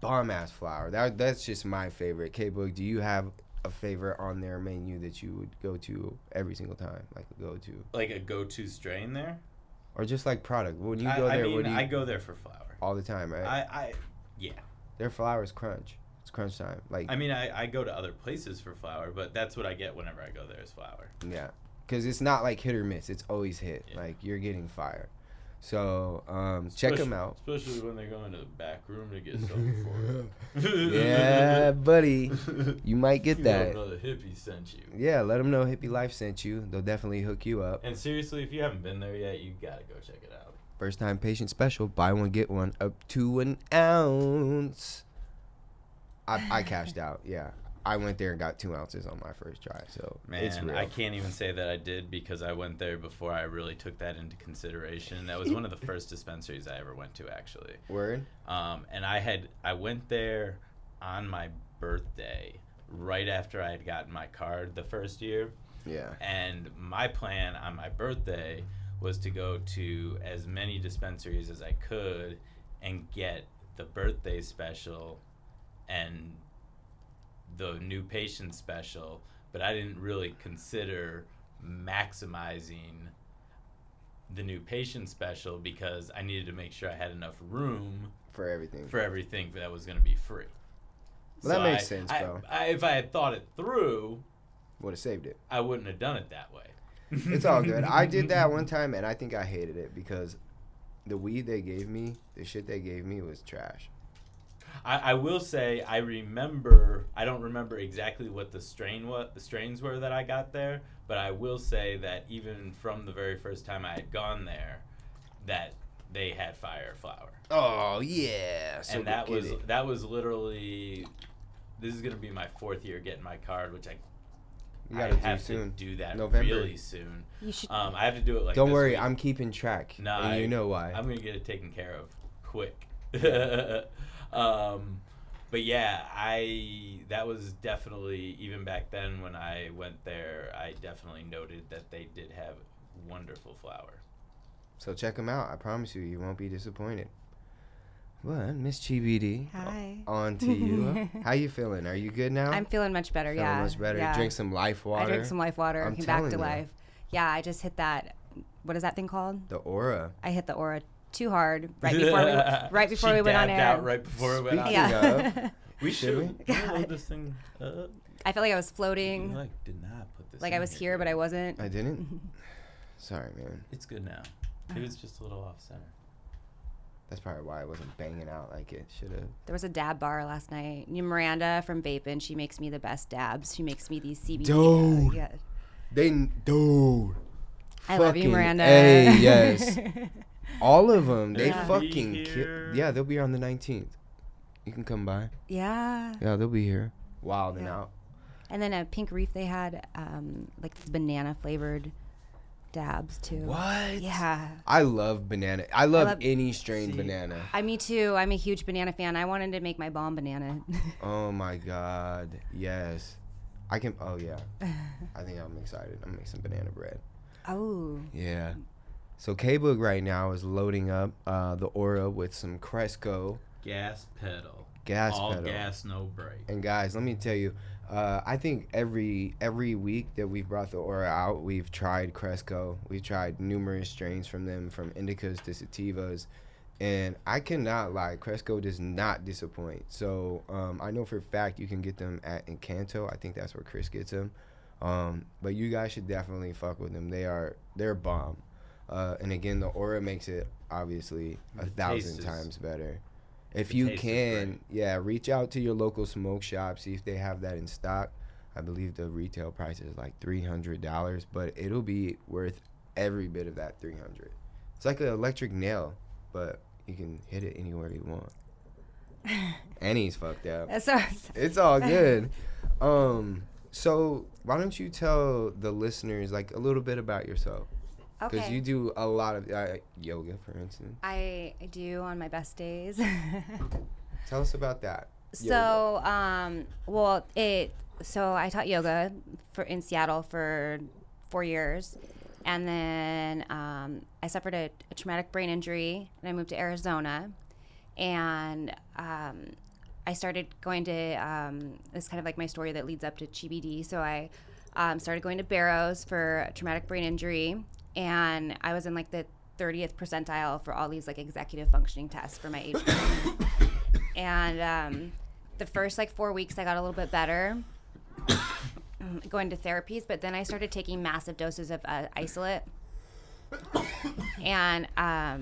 bomb ass flower. That's just my favorite. K-Book, do you have a favorite on their menu that you would go to every single time, like a go-to strain there, or just like product? When you go there, I go there for flower all the time, right? Yeah, their flower is crunch. It's crunch time. Like, I mean, I go to other places for flower, but that's what I get whenever I go there is flower. Yeah. Because it's not like hit or miss. It's always hit. Yeah. Like, you're getting fire. So, check them out. Especially when they go into the back room to get something for it. Yeah, buddy. You might get that. Let them know the hippie sent you. Yeah, let them know Hippie Life sent you. They'll definitely hook you up. And seriously, if you haven't been there yet, you got to go check it out. First time patient special. Buy one, get one. Up to an ounce. I cashed out, yeah. I went there and got 2 ounces on my first try, so man, it's real. I can't even say that I did because I went there before I really took that into consideration. That was one of the first dispensaries I ever went to, actually. Word. And I went there on my birthday, right after I had gotten my card the first year. Yeah. And my plan on my birthday was to go to as many dispensaries as I could and get the birthday special and the new patient special, but I didn't really consider maximizing the new patient special because I needed to make sure I had enough room for everything. For everything that was going to be free. Well, so that makes sense, bro. If I had thought it through, would have saved it. I wouldn't have done it that way. It's all good. I did that one time, and I think I hated it because the weed they gave me, the shit they gave me was trash. I will say I don't remember exactly what the strains were that I got there, but I will say that even from the very first time I had gone there, that they had fire flower. Oh yeah, so and that was literally. This is gonna be my fourth year getting my card, which I have to do that November. Really soon. You should. I have to do it like. Don't worry, week. I'm keeping track. No, and you know why. I'm gonna get it taken care of quick. But yeah, that was definitely, even back then when I went there, I definitely noted that they did have wonderful flower. So check them out. I promise you won't be disappointed. Well, Miss ChiBD. Hi. On to you. How you feeling? Are you good now? I'm feeling much better, yeah. Drink some life water. I drank some life water. I'm came back to life. Yeah, I just hit that, what is that thing called? The aura. I hit the aura too hard right before we went on air. Right before we went on air. Yeah. We should. Can we hold this thing up? I felt like I was floating. You did not put this. Like I was here, but I wasn't. I didn't. Sorry, man. It's good now. It was just a little off center. That's probably why it wasn't banging out like it should have. There was a dab bar last night. Miranda from Vapen. She makes me the best dabs. She makes me these CBD. Dude. Yeah. Dude. I love you, Miranda. Hey, yes. All of them, they fucking kill. Yeah, they'll be here on the 19th. You can come by. Yeah. Yeah, they'll be here. Wild and out. And then a pink reef they had, like banana flavored dabs too. What? Yeah. I love banana. I love any strained banana. Me too. I'm a huge banana fan. I wanted to make my bomb banana. Oh my God. Yes. I can. Oh yeah. I think I'm excited. I'm gonna make some banana bread. Oh. Yeah. So K-Book right now is loading up the Aura with some Cresco. Gas pedal. All gas, no brake. And guys, let me tell you, I think every week that we've brought the Aura out, we've tried Cresco. We've tried numerous strains from them, from indicas to sativas. And I cannot lie, Cresco does not disappoint. So I know for a fact you can get them at Encanto. I think that's where Chris gets them. But you guys should definitely fuck with them. They're bomb. And again, the Aura makes it obviously 1,000 times better. If you can, yeah, reach out to your local smoke shop, see if they have that in stock. I believe the retail price is like $300, but it'll be worth every bit of that $300. It's like an electric nail, but you can hit it anywhere you want. And he's fucked up. It's all good. So why don't you tell the listeners like a little bit about yourself? Because you do a lot of yoga, for instance. I do on my best days. Tell us about that. So, I taught yoga in Seattle for 4 years. And then I suffered a traumatic brain injury, and I moved to Arizona. And I started going to it's kind of like my story that leads up to ChiBD. So I started going to Barrows for a traumatic brain injury. And I was in like the 30th percentile for all these like executive functioning tests for my age group. And the first like 4 weeks I got a little bit better going to therapies, but then I started taking massive doses of isolate. And I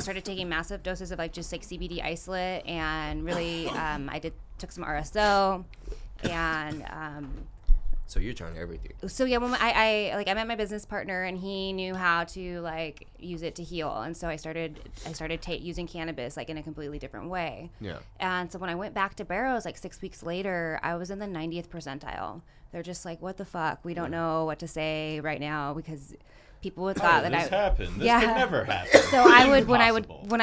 started taking massive doses of like just like CBD isolate, and really I took some RSO and so you're trying everything. So yeah, well, I met my business partner, and he knew how to like use it to heal, and so I started using cannabis like in a completely different way. Yeah. And so when I went back to Barrows like 6 weeks later, I was in the 90th percentile. They're just like, what the fuck? We don't know what to say right now because people would thought that this happened. This could never happen. So I would when I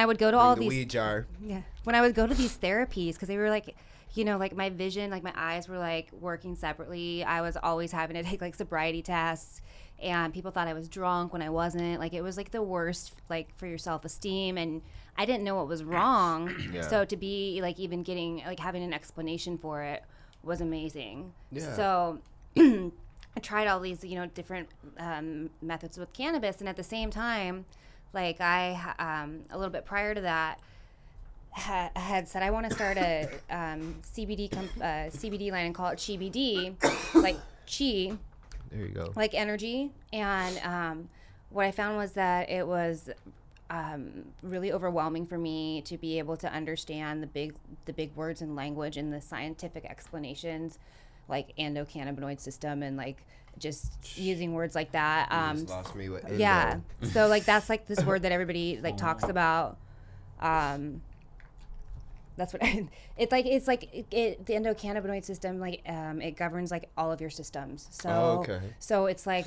would go to all these weed jar. Yeah. When I would go to these therapies, because they were like, you know, like my vision, like my eyes were like working separately. I was always having to take like sobriety tests, and people thought I was drunk when I wasn't. Like it was like the worst, like for your self-esteem, and I didn't know what was wrong. Yeah. So to be like even getting like having an explanation for it was amazing. Yeah. So I tried all these, you know, different methods with cannabis, and at the same time, like I a little bit prior to that, had said I want to start a CBD line and call it ChiBD, like chi. There you go. Like energy. And what I found was that it was really overwhelming for me to be able to understand the big words and language and the scientific explanations, like endocannabinoid system and like just using words like that. You just lost me with endo. Yeah. So like that's like this word that everybody like talks about. That's what the endocannabinoid system, like it governs like all of your systems. So so it's like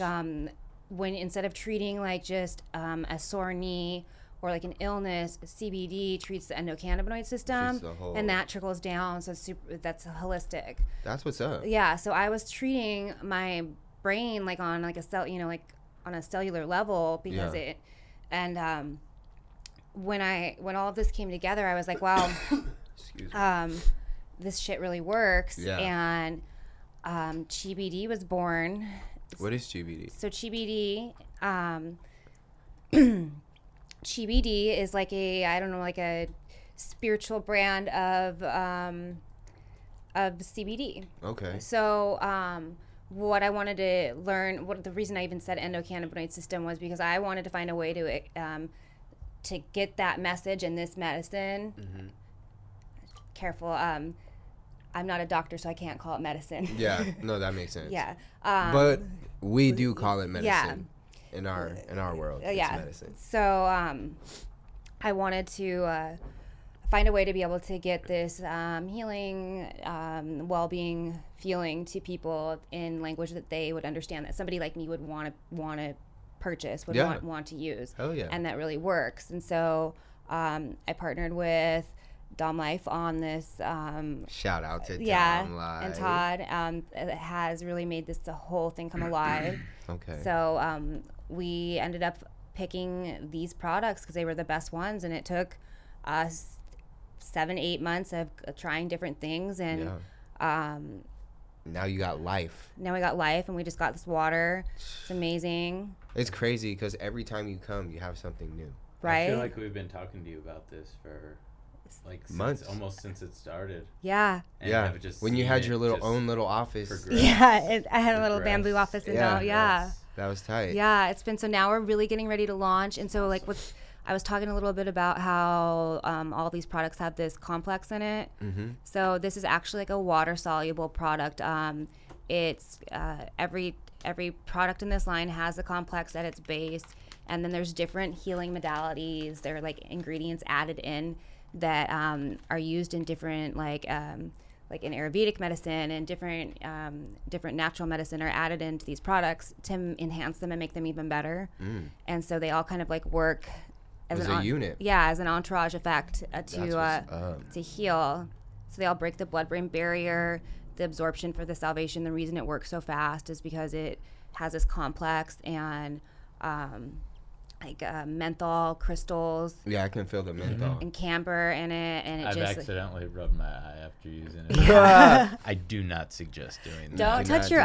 when instead of treating like just a sore knee or like an illness, CBD treats the endocannabinoid system, and that trickles down. So that's holistic. That's what's up. Yeah. So I was treating my brain like on like a cell, you know, like on a cellular level because when all of this came together, I was like, wow, this shit really works. Yeah. And ChiBD was born. What is ChiBD? So ChiBD, ChiBD is like a spiritual brand of CBD. Okay. So what I wanted to learn, the reason I even said endocannabinoid system was because I wanted to find a way to get that message in this medicine. Mm-hmm. Careful, I'm not a doctor, so I can't call it medicine. Yeah, no, that makes sense. Yeah. But we do call it medicine in our world. It's medicine. So I wanted to find a way to be able to get this healing, well-being feeling to people in language that they would understand, that somebody like me would want to purchase would want to use. Oh yeah. And that really works. And so I partnered with Dom Life on this. Shout out to Dom Life. And Todd has really made this the whole thing come alive. Okay. So we ended up picking these products because they were the best ones, and it took us 7-8 months of trying different things. And now you got Life. Now we got Life, and we just got this water. It's amazing. It's crazy because every time you come, you have something new. Right? I feel like we've been talking to you about this for like months, almost since it started. Yeah. And I've just when you had your little own little office. Progress. Yeah, I had a little bamboo office. And that was tight. Yeah, it's been so. Now we're really getting ready to launch, and so like with. I was talking a little bit about how all these products have this complex in it. Mm-hmm. So this is actually like a water-soluble product. It's every product in this line has a complex at its base, and then there's different healing modalities. There are like ingredients added in that are used in different like in Ayurvedic medicine and different natural medicine are added into these products to enhance them and make them even better. Mm. And so they all kind of like work. As a unit. Yeah, as an entourage effect to heal. So they all break the blood-brain barrier. The absorption for the salvation, the reason it works so fast is because it has this complex and menthol crystals. Yeah, I can feel the menthol. Mm-hmm. And camphor in it. And it I've accidentally rubbed my eye after using it. Yeah. I do not suggest doing that. Do not touch your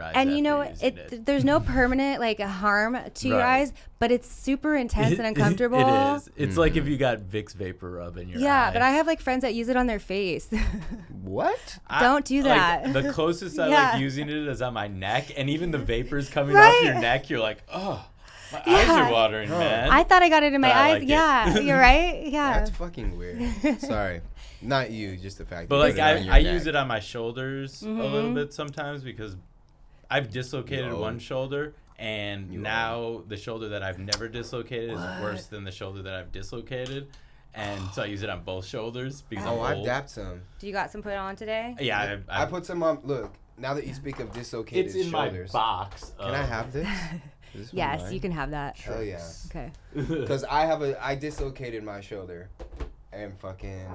eyes. And you know, there's no permanent like harm to your eyes, but it's super intense and uncomfortable. It is. It's like if you got Vicks Vapor Rub in your eye. Yeah, but I have like friends that use it on their face. What? Don't do that. Like, the closest I like using it is on my neck, and even the vapors coming off your neck, you're like, oh. My eyes are watering, man. I thought I got it in my eyes. Like you're right. Yeah. That's fucking weird. Sorry. Not you, just the fact. But like I use it on my shoulders a little bit sometimes because I've dislocated one shoulder, and now the shoulder that I've never dislocated is worse than the shoulder that I've dislocated. And so I use it on both shoulders because I've dapped some. Do you got some put on today? Yeah. I put some on. Look, now that you speak of dislocated shoulders. It's in my box. Can I have this? Yes, you can have that. Oh yeah. Okay. Because I dislocated my shoulder, and fucking,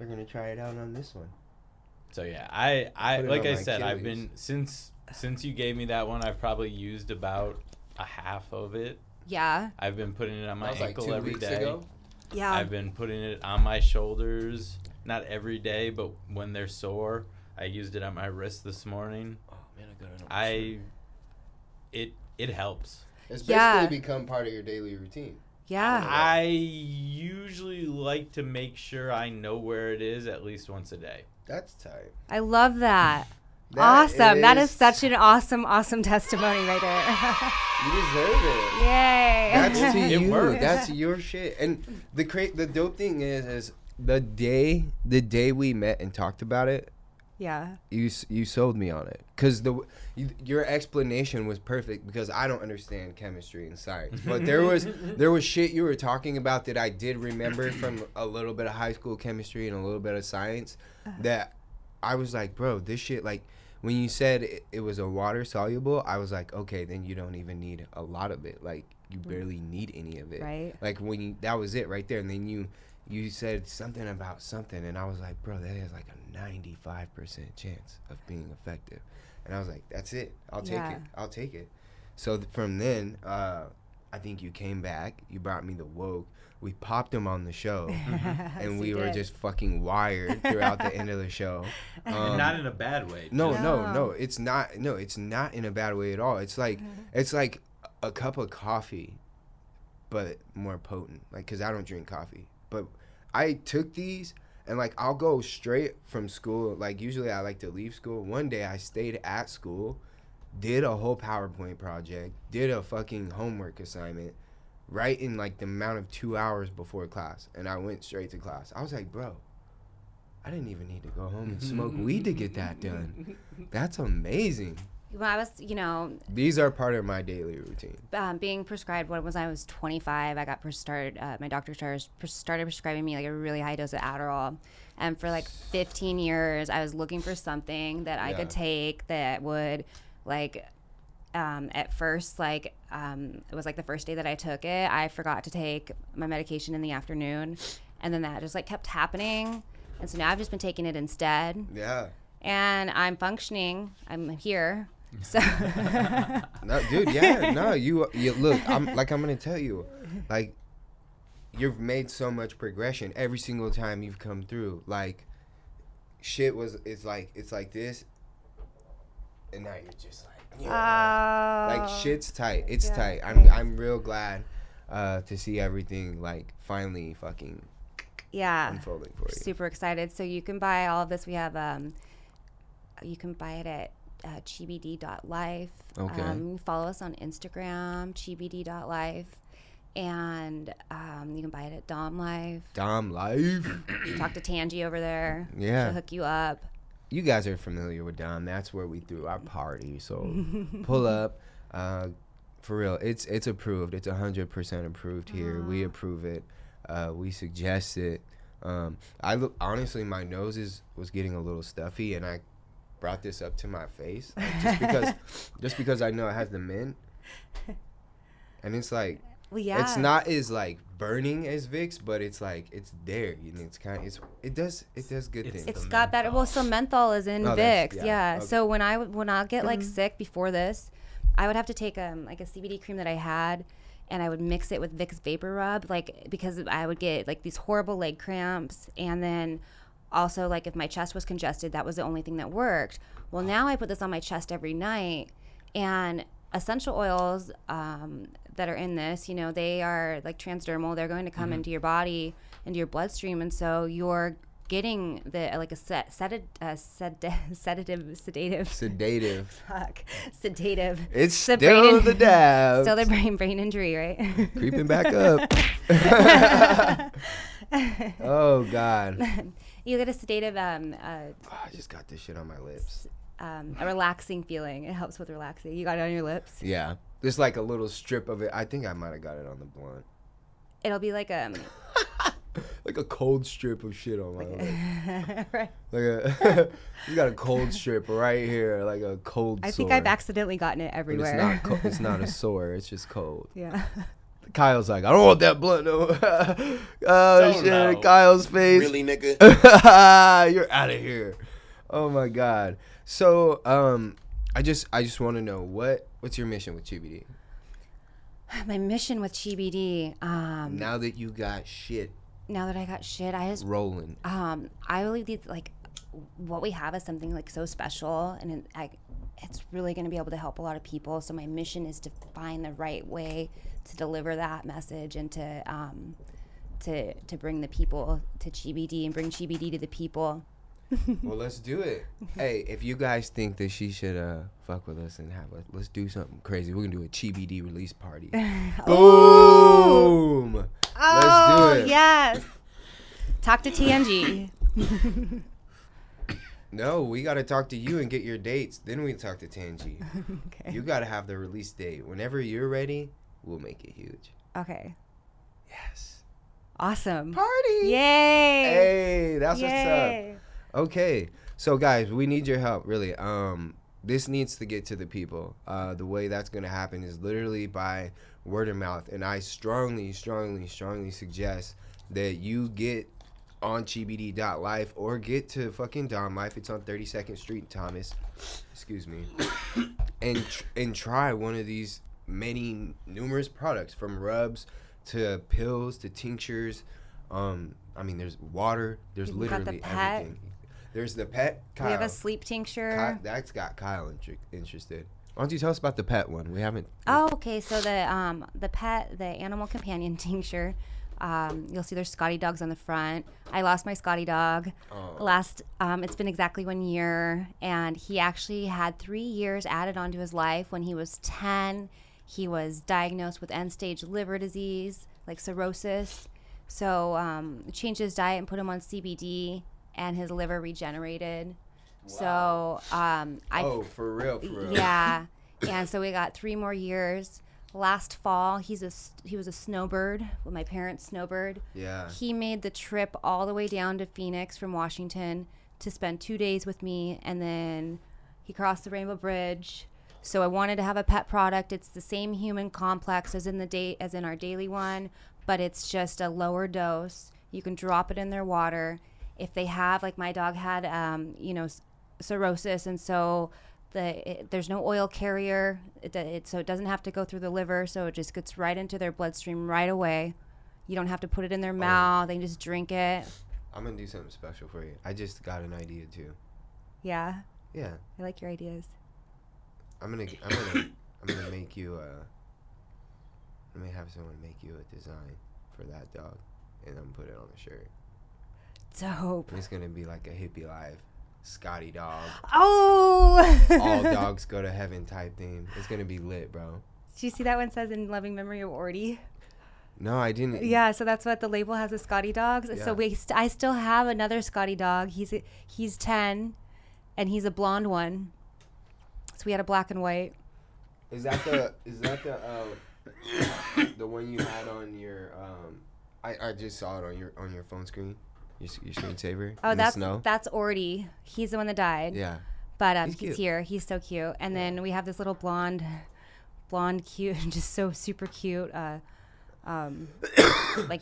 we're gonna try it out on this one. So yeah, I like I said, I've been since you gave me that one, I've probably used about a half of it. Yeah. I've been putting it on my ankle like every day. Ago. Yeah. I've been putting it on my shoulders, not every day, but when they're sore. I used it on my wrist this morning. Oh man, It helps. It's basically become part of your daily routine. Yeah. I usually like to make sure I know where it is at least once a day. That's tight. I love that. Awesome. That is such an awesome, awesome testimony right there. You deserve it. Yay. That's to you. It works. That's your shit. And the dope thing is the day we met and talked about it, yeah. You sold me on it because your explanation was perfect because I don't understand chemistry and science, but there was shit you were talking about that I did remember from a little bit of high school chemistry and a little bit of science that I was like, bro, this shit, like when you said it was a water soluble, I was like, okay, then you don't even need a lot of it, like you barely need any of it, right? Like when that was it right there, and then you said something about something, and I was like, bro, that is like a 95% chance of being effective. And I was like, that's it. I'll take it. I'll take it. So from then, I think you came back. You brought me the Woke. We popped him on the show, and we were just fucking wired throughout the end of the show. Not in a bad way. No. It's not. No, it's not in a bad way at all. It's like a cup of coffee, but more potent. Like, 'cause I don't drink coffee, but I took these, and, like, I'll go straight from school. Like, usually I like to leave school. One day I stayed at school, did a whole PowerPoint project, did a fucking homework assignment, right in, like, the amount of 2 hours before class. And I went straight to class. I was like, bro, I didn't even need to go home and smoke weed to get that done. That's amazing. Well, I was, these are part of my daily routine. Being prescribed, I was 25, I got my doctor started prescribing me like a really high dose of Adderall. And for like 15 years, I was looking for something that I could take that would like at first, like, it was like the first day that I took it, I forgot to take my medication in the afternoon, and then that just like kept happening, and so now I've just been taking it instead. Yeah. And I'm functioning. I'm here. So. No, dude. Yeah. No, you look. I'm gonna tell you, like, you've made so much progression every single time you've come through. Like, shit was. It's like this, and now you're just like, yeah. Like shit's tight. It's tight. I'm real glad to see everything like finally fucking. Yeah, unfolding for you. Super excited. So you can buy all of this. We have you can buy it at ChiBD.life. Okay. Follow us on Instagram, ChiBD.life, and you can buy it at Dom Life. Dom Life. Talk to Tangie over there. Yeah, she'll hook you up. You guys are familiar with Dom. That's where we threw our party. So pull up. For real, it's approved. It's 100% approved here. Aww. We approve it. We suggest it. Honestly, my nose was getting a little stuffy, and I brought this up to my face like, just because I know it has the mint, and it's like, well, yeah. It's not as like burning as Vicks, but it's like it's there. You know, it does good things. It's got menthol. That. Well, so menthol is in Vicks, yeah. Okay. So when I get like sick before this, I would have to take like a CBD cream that I had. And I would mix it with Vicks Vapor Rub, like, because I would get like these horrible leg cramps, and then also like if my chest was congested, that was the only thing that worked. Well, now I put this on my chest every night, and essential oils that are in this, you know, they are like transdermal. They're going to come into your body, into your bloodstream, and so you're getting the like a sedative. It's still the dab. Still the brain injury, right? Creeping back up. Oh God. You get a sedative. I just got this shit on my lips. A relaxing feeling. It helps with relaxing. You got it on your lips? Yeah, just like a little strip of it. I think I might have got it on the blunt. It'll be like a. Like a cold strip of shit on my leg. Right. You got a cold strip right here, like a cold sore. I think I've accidentally gotten it everywhere. But it's not it's not a sore, it's just cold. Yeah. Kyle's like, I don't want that blunt no. Oh shit, know. Kyle's face. Really, nigga? You're out of here. Oh my God. So, I just want to know what's your mission with ChiBD? My mission with ChiBD. Now that you got shit. Now that I got shit, I just rolling. I believe these like what we have is something like so special, and it's really going to be able to help a lot of people. So my mission is to find the right way to deliver that message and to bring the people to ChiBD and bring ChiBD to the people. Well, let's do it. Hey, if you guys think that she should fuck with us and let's do something crazy. We're gonna do a ChiBD release party. Boom. Oh, let's do it. Yes. Talk to Tangie. No, we gotta talk to you and get your dates. Then we talk to Tangie. Okay. You gotta have the release date. Whenever you're ready, we'll make it huge. Okay. Yes. Awesome. Party. Yay. Hey, that's what's up. Okay, so guys, we need your help, really. This needs to get to the people. The way that's going to happen is literally by word of mouth. And I strongly, strongly, strongly suggest that you get on ChiBD.life or get to fucking Dom Life. It's on 32nd Street, Thomas. Excuse me. And try one of these many numerous products, from rubs to pills to tinctures. I mean, there's water. There's literally everything. There's the pet. Kyle. We have a sleep tincture. That's got Kyle interested. Why don't you tell us about the pet one? We haven't. Oh, okay. So the animal companion tincture. You'll see there's Scotty dogs on the front. I lost my Scotty dog. Oh. It's been exactly 1 year, and he actually had 3 years added onto his life. When he was 10, he was diagnosed with end-stage liver disease, like cirrhosis. So changed his diet and put him on CBD. And his liver regenerated. Wow. So for real. Yeah. And so we got 3 more years. Last fall, he was a snowbird with my parents. Snowbird. Yeah. He made the trip all the way down to Phoenix from Washington to spend 2 days with me, and then he crossed the Rainbow Bridge So I wanted to have a pet product. It's the same human complex as in our daily one, but it's just a lower dose. You can drop it in their water. If they have, like my dog had, cirrhosis, and so there's no oil carrier, so it doesn't have to go through the liver, so it just gets right into their bloodstream right away. You don't have to put it in their mouth. They can just drink it. I'm going to do something special for you. I just got an idea, too. Yeah? Yeah. I like your ideas. I'm gonna make you I'm gonna have someone make you a design for that dog, and I'm gonna put it on a shirt. Dope. And it's gonna be like a hippie life, Scotty dog. Oh. All dogs go to heaven type thing. It's gonna be lit, bro. Did you see that one says in loving memory of Orty? No, I didn't. Yeah, so that's what the label has, the Scotty dogs. Yeah. So I still have another Scotty dog. He's 10, and he's a blonde one. So we had a black and white. Is that the the one you had on your I just saw it on your phone screen, your screensaver. Oh, that's Orty. He's the one that died. Yeah. But he's here. He's so cute. And then we have this little blonde cute, just so super cute. Like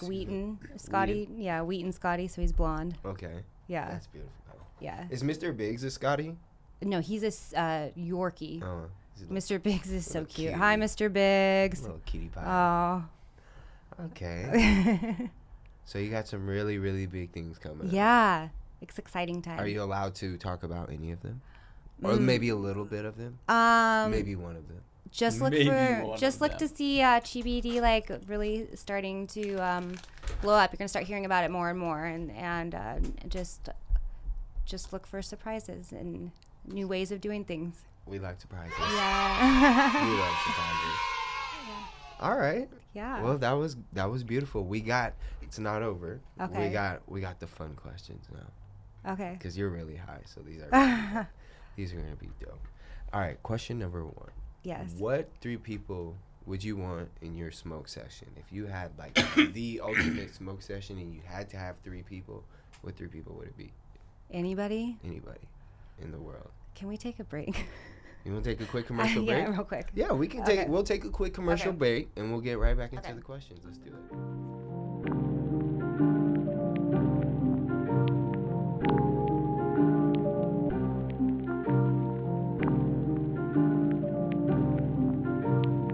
Wheaton Scotty. Wheaton. Yeah, Wheaton Scotty. So he's blonde. Okay. Yeah. That's beautiful. Yeah. Is Mr. Biggs a Scotty? No, he's a Yorkie. Oh, Mr. Biggs is so cute. Cutie. Hi, Mr. Biggs. Little cutie pie. Oh. Okay. So you got some really, really big things coming up. Yeah. It's exciting time. Are you allowed to talk about any of them? Or maybe a little bit of them? Maybe one of them. Just look to see ChiBD like really starting to blow up. You're going to start hearing about it more and more, and just look for surprises and new ways of doing things. We like surprises. Yeah. We love surprises. Yeah. All right. Yeah. Well, that was beautiful. It's not over. Okay. We got the fun questions now. Okay. Because you're really high, so these are really these are gonna be dope. All right. Question number 1. Yes. What 3 people would you want in your smoke session? If you had like the ultimate smoke session and you had to have 3 people, what 3 people would it be? Anybody in the world. Can we take a break? You want to take a quick commercial break? Yeah, real quick. Yeah, we can take. Okay. We'll take a quick commercial break, and we'll get right back into the questions. Let's do it.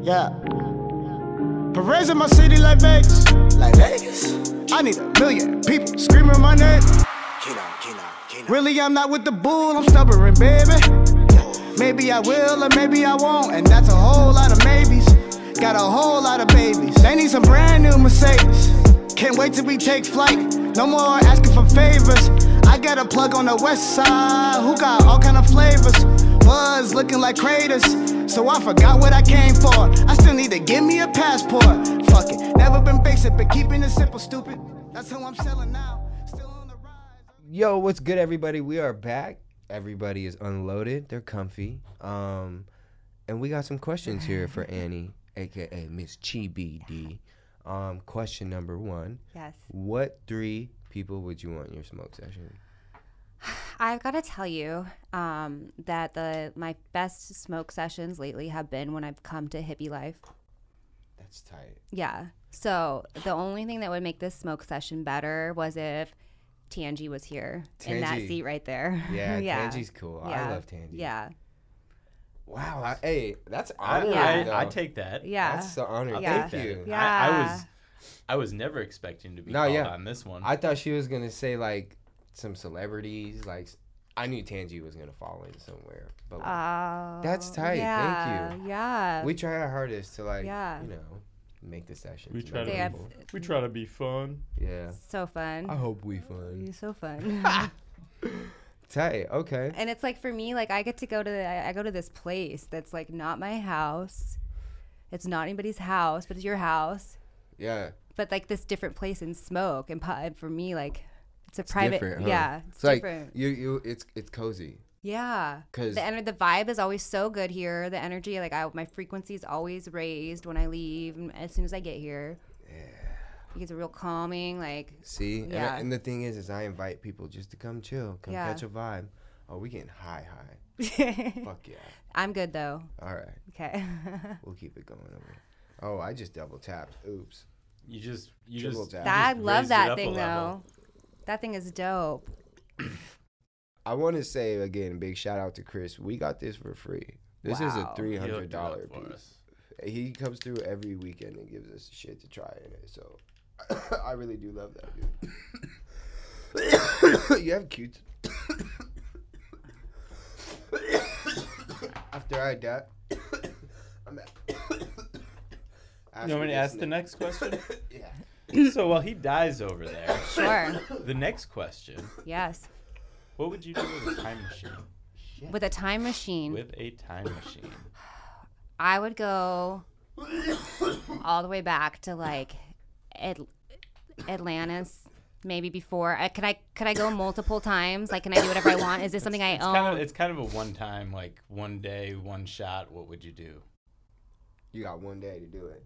Yeah. Perez in my city like Vegas. I need a million people screaming my name. Kino. Really, I'm not with the bull, I'm stubborn, baby. Maybe I will or maybe I won't, and that's a whole lot of maybes. Got a whole lot of babies. They need some brand new Mercedes. Can't wait till we take flight. No more asking for favors. I got a plug on the west side who got all kind of flavors. Buzz looking like craters. So I forgot what I came for. I still need to give me a passport. Fuck it, never been basic, but keeping it simple, stupid. That's who I'm selling now. Yo, what's good, everybody? We are back. Everybody is unloaded. They're comfy. And we got some questions here for Annie, a.k.a. Miss ChiBD. Question number 1. Yes. What 3 people would you want in your smoke session? I've got to tell you that my best smoke sessions lately have been when I've come to hippie life. That's tight. Yeah. So the only thing that would make this smoke session better was if Tangie was here in that seat right there. Yeah, yeah. Tangie's cool. Yeah. I love Tangie. Yeah. Wow. Hey, that's honorable. I take that. Yeah. That's so honorable. Yeah. Thank you. Yeah. I was never expecting to be called on this one. I thought she was gonna say like some celebrities. Like I knew Tangie was gonna fall in somewhere. But like, that's tight. Yeah, thank you. Yeah. We try our hardest to make the session. We try to be fun. Yeah. So fun. I hope we fun. You're so fun. Tight. Okay. And it's like for me, like I get to go to this place that's like not my house. It's not anybody's house, but it's your house. Yeah. But like this different place and smoke and for me like it's private. Different, huh? Yeah. It's different. Like it's cozy. Yeah, because the vibe is always so good here. The energy, like my frequency is always raised when I leave. And as soon as I get here, it gets a real calming. Like and the thing is I invite people just to come chill, come catch a vibe. Oh, we getting high. Fuck yeah. I'm good, though. All right. Okay. We'll keep it going over. Oh, I just double tapped. Oops. You just double tapped. I love that thing, though. That thing is dope. I want to say, again, big shout out to Chris. We got this for free. This is a $300 piece. He comes through every weekend and gives us shit to try in it. So I really do love that, dude. You have cute. After I die, I'm at. You want me to ask the next question? Yeah. So while he dies over there, sure. The next question. Yes. What would you do with a time machine? Shit. With a time machine. With a time machine. I would go all the way back to like Atlantis. Maybe before. Could I go multiple times? Like, can I do whatever I want? Is this something I own? It's kind of a one-time, like, one day, one shot. What would you do? You got one day to do it.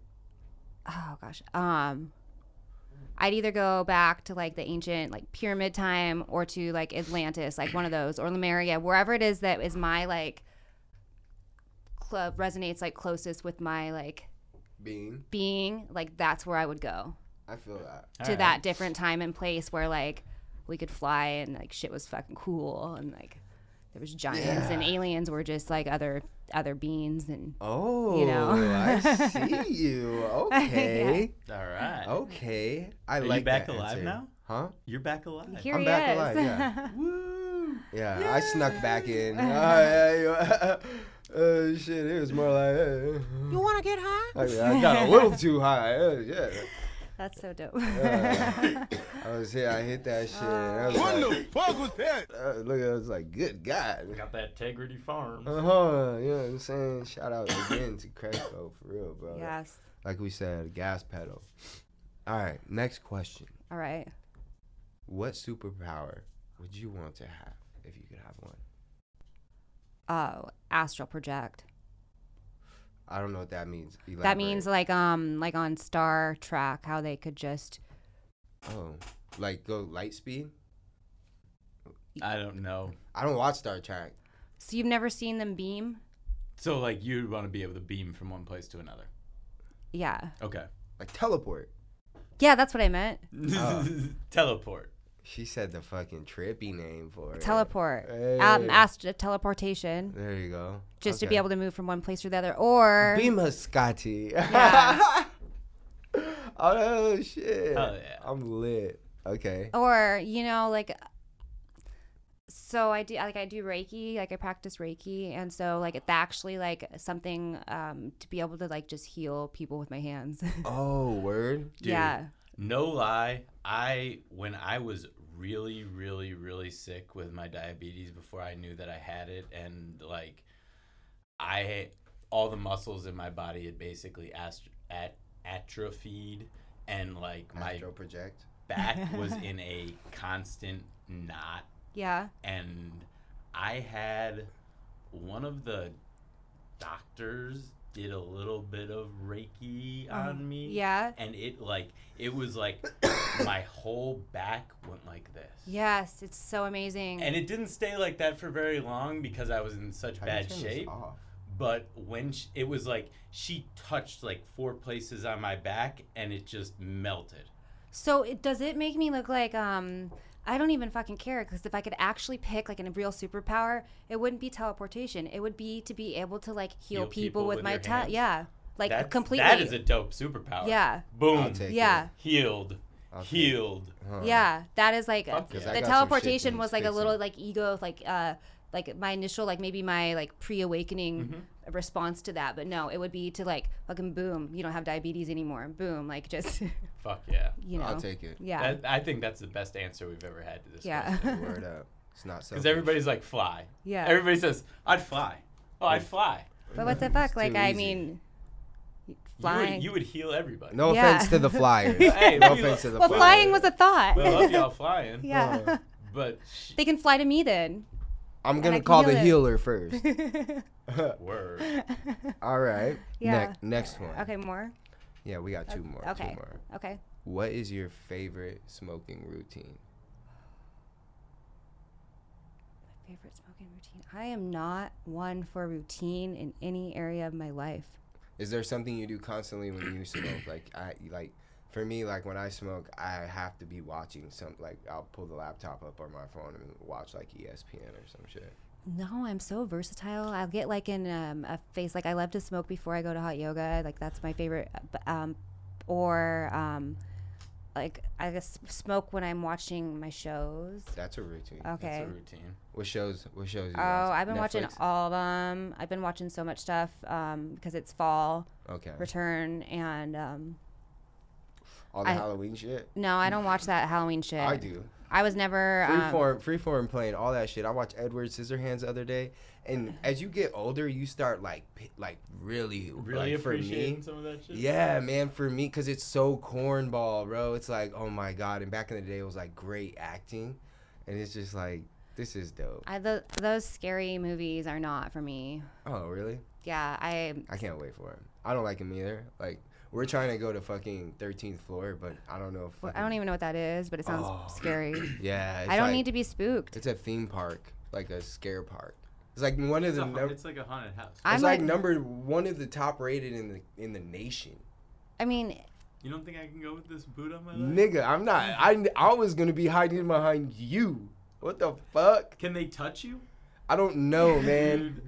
Oh, gosh. I'd either go back to, like, the ancient, like, pyramid time or to, like, Atlantis, like, one of those, or Lemuria, wherever it is that is my, like, club resonates, like, closest with my, like, being, like, that's where I would go. I feel that. To that different time and place where, like, we could fly and, like, shit was fucking cool and, like, there was giants and aliens were just, like, other beings and, you know. I see you. Okay. Yeah. All right. Okay. Are like you back that alive answer. Now? Huh? You're back alive. Here I'm back alive, yeah. Woo. Yeah, yeah, I snuck back in. Shit, it was more like, you want to get high? I got a little too high. Yeah. That's so dope. I was here. I hit that shit. What the fuck was that? Look, I was like, good God. We got that Tegrity farm. You know what I'm saying? Shout out again to Cresco, for real, bro. Yes. Like we said, gas pedal. All right, next question. All right. What superpower would you want to have if you could have one? Oh, astral project. I don't know what that means. Elaborate. That means like on Star Trek, how they could just like go light speed. I don't know. I don't watch Star Trek. So you've never seen them beam? So like you'd want to be able to beam from one place to another. Yeah. Okay. Like teleport. Yeah, that's what I meant. Teleport. She said the fucking trippy name for it. Teleport. Hey. Teleportation. There you go. Just to be able to move from one place to the other. Or... Bima Scotty. Yeah. Oh, shit. Oh, yeah. I'm lit. Okay. Or, you know, like... So I do Reiki. Like, I practice Reiki. And so, like, it's actually, like, something to be able to, like, just heal people with my hands. Oh, word? Dude, yeah. No lie. When I was really, really, really sick with my diabetes before I knew that I had it, and like all the muscles in my body had basically atrophied, and like my back was in a constant knot. Yeah. And I had one of the doctors did a little bit of Reiki on me. Yeah. And it was like my whole back went like this. Yes, it's so amazing. And it didn't stay like that for very long because I was in such bad shape. But when it was like she touched like four places on my back and it just melted. So does it make me look like I don't even fucking care, because if I could actually pick like a real superpower, it wouldn't be teleportation. It would be to be able to like heal people with my hands. Yeah, like completely. That is a dope superpower. Yeah. Boom. Yeah. It. Healed. Healed. Huh. Yeah, that is like the teleportation was like a little like ego like my initial like maybe my like pre-awakening response to that, but no, it would be to like fucking boom, you don't have diabetes anymore, boom, like just fuck yeah, you know, I'll take it. Yeah, I think that's the best answer we've ever had to this question. Word up. It's not so because everybody's like fly. Yeah, everybody says I'd fly. Oh, I'd fly, but what the fuck, like I mean flying, you would heal everybody. No offense to the flyers. Hey, no offense to the flyers. Well, flying was a thought. We love y'all flying. Yeah, but they can fly to me then. I'm going to call the healer first. Word. All right. Yeah. Next one. Okay, more? Yeah, we got two more. Okay. Two more. Okay. What is your favorite smoking routine? My favorite smoking routine? I am not one for routine in any area of my life. Is there something you do constantly when you smoke? For me, like, when I smoke, I have to be watching some, like, I'll pull the laptop up on my phone and watch, like, ESPN or some shit. No, I'm so versatile. I'll get, like, in a phase, like, I love to smoke before I go to hot yoga. Like, that's my favorite. Like, I guess smoke when I'm watching my shows. That's a routine. Okay. That's a routine. What shows you guys? Oh, I've been Netflix? Watching all of them. I've been watching so much stuff because it's fall. Okay. Return and... All the Halloween shit? No, I don't watch that Halloween shit. I do. I was never... Freeform playing, all that shit. I watched Edward Scissorhands the other day. And as you get older, you start, really like, appreciating for me, some of that shit? Yeah, man, for me, because it's so cornball, bro. It's like, oh, my God. And back in the day, it was, like, great acting. And it's just like, this is dope. Those scary movies are not for me. Oh, really? Yeah, I can't wait for them. I don't like them either. Like... We're trying to go to fucking 13th floor, but I don't know if... Well, I don't even know what that is, but it sounds scary. Yeah. I don't need to be spooked. It's a theme park, like a scare park. It's like one of the... it's like a haunted house. It's like number one of the top rated in the nation. I mean... You don't think I can go with this boot on my leg? Nigga, I'm not. I was going to be hiding behind you. What the fuck? Can they touch you? I don't know, man.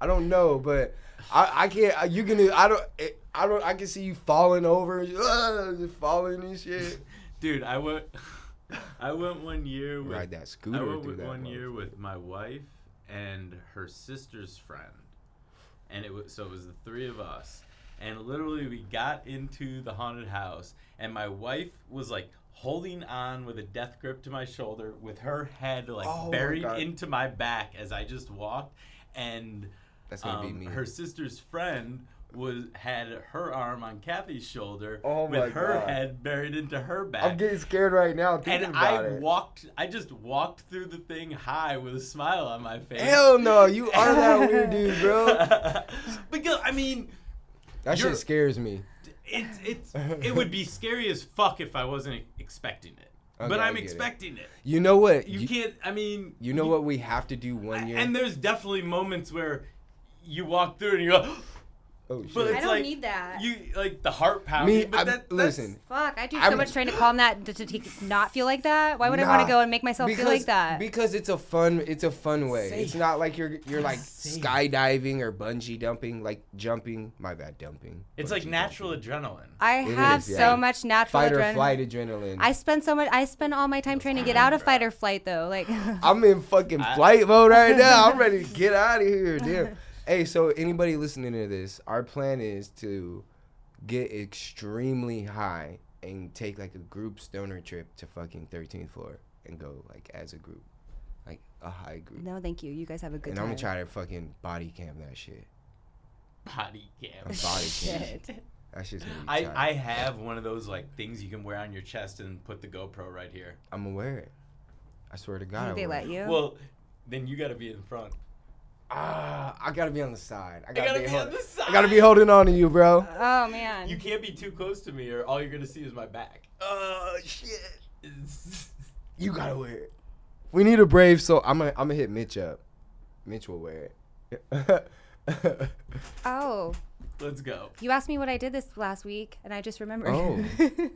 I don't know, but... I can't. You're gonna. I don't. I can see you falling over, just falling and shit. Dude, I went one year with ride that scooter. I went with one year with my wife and her sister's friend, and it was the three of us, and literally we got into the haunted house, and my wife was like holding on with a death grip to my shoulder, with her head buried into my back as I just walked, and. That's gonna be me. Her sister's friend had her arm on Kathy's shoulder with her head buried into her back. I'm getting scared right now thinking about it. And I just walked through the thing high with a smile on my face. Hell no, you are that weird dude, bro. Because I mean, that shit scares me. It would be scary as fuck if I wasn't expecting it. Okay, but I'm expecting it. You know what? You can't. I mean, you know what we have to do one year. And there's definitely moments where you walk through and you go, "Oh shit!" But I don't need that. You like the heart pounding. Listen. Fuck! I do so much trying to calm that to not feel like that. Why would I want to go and make myself feel like that? Because it's a fun way. Safe. It's not like you're like safe. Skydiving or bungee dumping, like jumping. My bad, dumping. It's like natural adrenaline. I have so much natural adrenaline. Fight or flight adrenaline. I spend all my time trying to get out of fight or flight though. Like I'm in fucking flight mode right now. I'm ready to get out of here. Damn. Hey, so anybody listening to this, our plan is to get extremely high and take like a group stoner trip to fucking 13th floor and go like as a group, like a high group. No, thank you. You guys have a good time. And I'm going to try to fucking body cam that shit. Body cam. Body cam. Shit. That shit's going to be tight. I have one of those like things you can wear on your chest and put the GoPro right here. I'm going to wear it. I swear to God. They let you? Well, then you got to be in front. I gotta be on the side. I gotta be holding on to you, bro. Oh man, you can't be too close to me, or all you're gonna see is my back. Oh shit! You gotta wear it. We need a brave soul. I'm gonna hit Mitch up. Mitch will wear it. Oh. Let's go. You asked me what I did this last week, and I just remembered. Oh.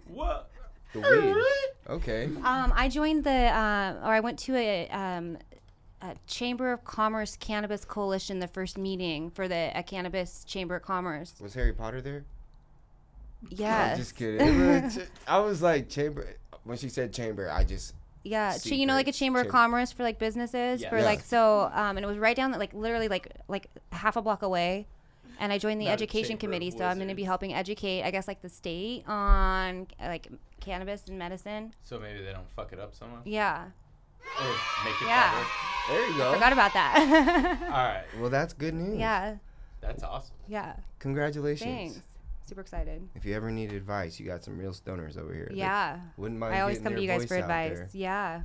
What? The weed. Okay. I joined I went to a Chamber of Commerce Cannabis Coalition, the first meeting for the Cannabis Chamber of Commerce. Was Harry Potter there? Yeah. No, just kidding. I was like, chamber. When she said chamber, I just. Yeah, so, you know, like a chamber of commerce for like businesses, yeah. And it was right down literally half a block away, and I joined the education committee, so I'm going to be helping educate, I guess, like the state on like cannabis and medicine. So maybe they don't fuck it up so much. Yeah. Or make it better. There you go. Forgot about that. All right. Well, that's good news. Yeah. That's awesome. Yeah. Congratulations. Thanks. Super excited. If you ever need advice, you got some real stoners over here. Yeah. Wouldn't mind. I always come to you guys for advice. There. Yeah.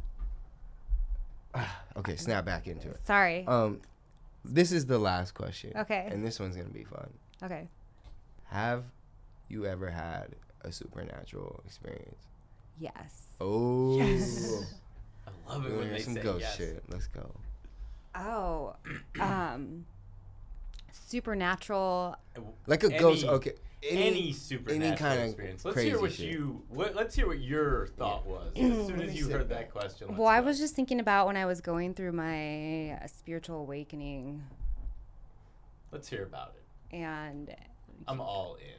Okay, snap back into it. Sorry. This is the last question. Okay. And this one's gonna be fun. Okay. Have you ever had a supernatural experience? Yes. Oh. Yes. Love it when they say yes. Some ghost shit. Let's go. Oh, supernatural. Like a ghost. Okay. Any supernatural any kind of experience. Let's hear what shit. Let's hear what your thought was as soon as you heard that question. Well, I was just thinking about when I was going through my spiritual awakening. Let's hear about it. And I'm all in.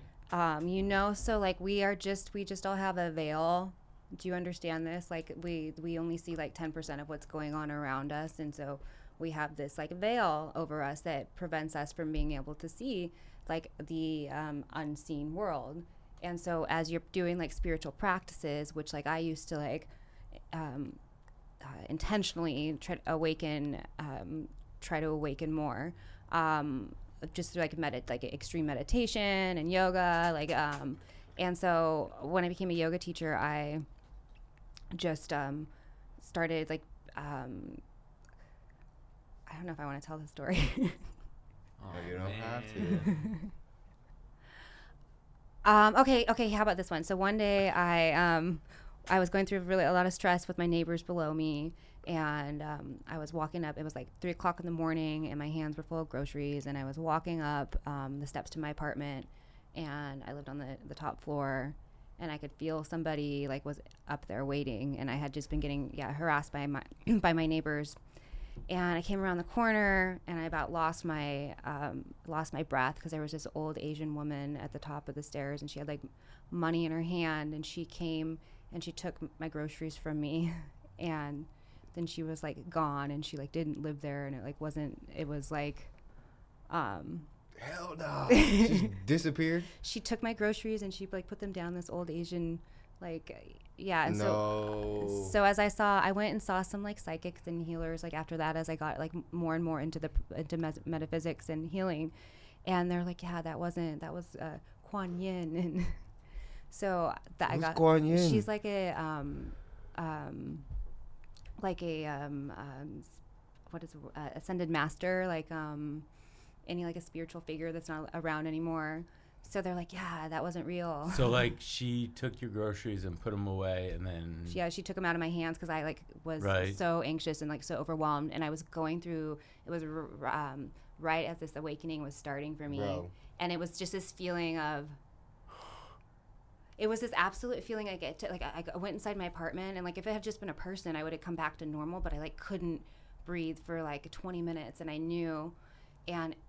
So like we just all have a veil. Do you understand this? Like we only see like 10% of what's going on around us, and so we have this like veil over us that prevents us from being able to see like the unseen world. And so as you're doing like spiritual practices, which like I used to like intentionally try to awaken more, just through like extreme meditation and yoga, and so when I became a yoga teacher, I just started I don't know if I want to tell the story. Oh, you don't have to. Okay. How about this one? So one day I was going through really a lot of stress with my neighbors below me, and I was walking up. It was like 3:00 in the morning, and my hands were full of groceries, and I was walking up the steps to my apartment, and I lived on the top floor, and I could feel somebody like was up there waiting, and I had just been getting harassed by my neighbors. And I came around the corner, and I about lost my breath, because there was this old Asian woman at the top of the stairs, and she had like money in her hand, and she came and she took my groceries from me, and then she was like gone, and she like didn't live there, and hell no. She just disappeared. She took my groceries and she like put them down, this old Asian So as I went and saw some like psychics and healers like after that, as I got like more and more into metaphysics and healing, and they're like, that was Kuan Yin. And so that Who's I got Kuan Yin? She's like a ascended master, a spiritual figure that's not around anymore. So they're like, that wasn't real. So like she took your groceries and put them away, and then she took them out of my hands, because I like was so anxious and like so overwhelmed, and I was going through it was right as this awakening was starting for me, and it was just this feeling of it was this absolute feeling I went inside my apartment, and like if it had just been a person, I would have come back to normal, but I like couldn't breathe for like 20 minutes, and I knew,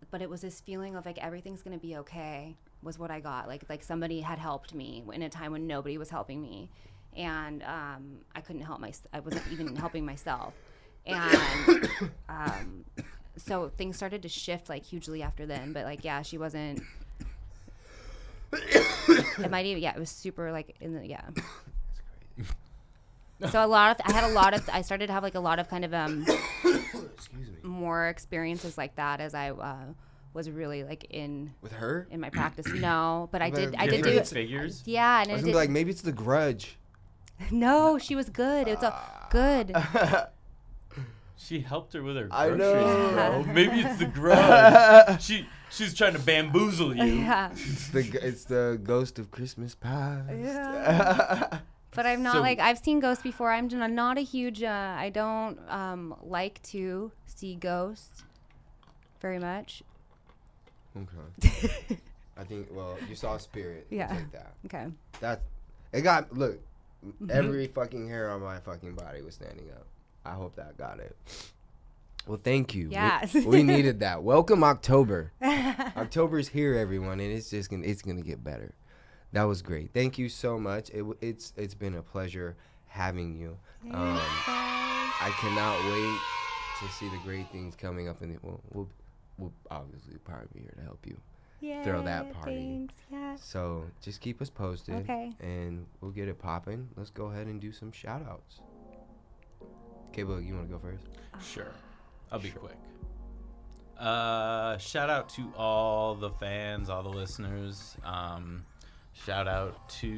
but it was this feeling of like everything's gonna be okay. Was what I got. Like somebody had helped me in a time when nobody was helping me, and I couldn't help myself. I wasn't even helping myself, and so things started to shift like hugely after then. But she wasn't. It might even it was super That's crazy. So I started to have like a lot of kind of excuse me, more experiences like that as I was really like in with her in my practice. No, but I did do figures. Yeah, and I was gonna be like, maybe it's the Grudge. No, she was good. It's all good. She helped her with her groceries, bro. Maybe it's the Grudge. She's trying to bamboozle you. Yeah. It's the ghost of Christmas past. Yeah. But I'm not I've seen ghosts before. I'm not a huge. I don't like to see ghosts very much. Okay. I think you saw a spirit. Yeah. Like that. Okay. Every fucking hair on my fucking body was standing up. I hope that got it. Well, thank you. Yes. We needed that. Welcome October. October's here, everyone, and it's just gonna get better. That was great. Thank you so much. It's been a pleasure having you. I cannot wait to see the great things coming up in the We'll obviously probably be here to help you throw that party. Thanks, So just keep us posted, okay, and we'll get it popping. Let's go ahead and do some shout-outs. Okay, Boog, you want to go first? Sure. I'll be quick. Shout-out to all the fans, all the listeners. Shout-out to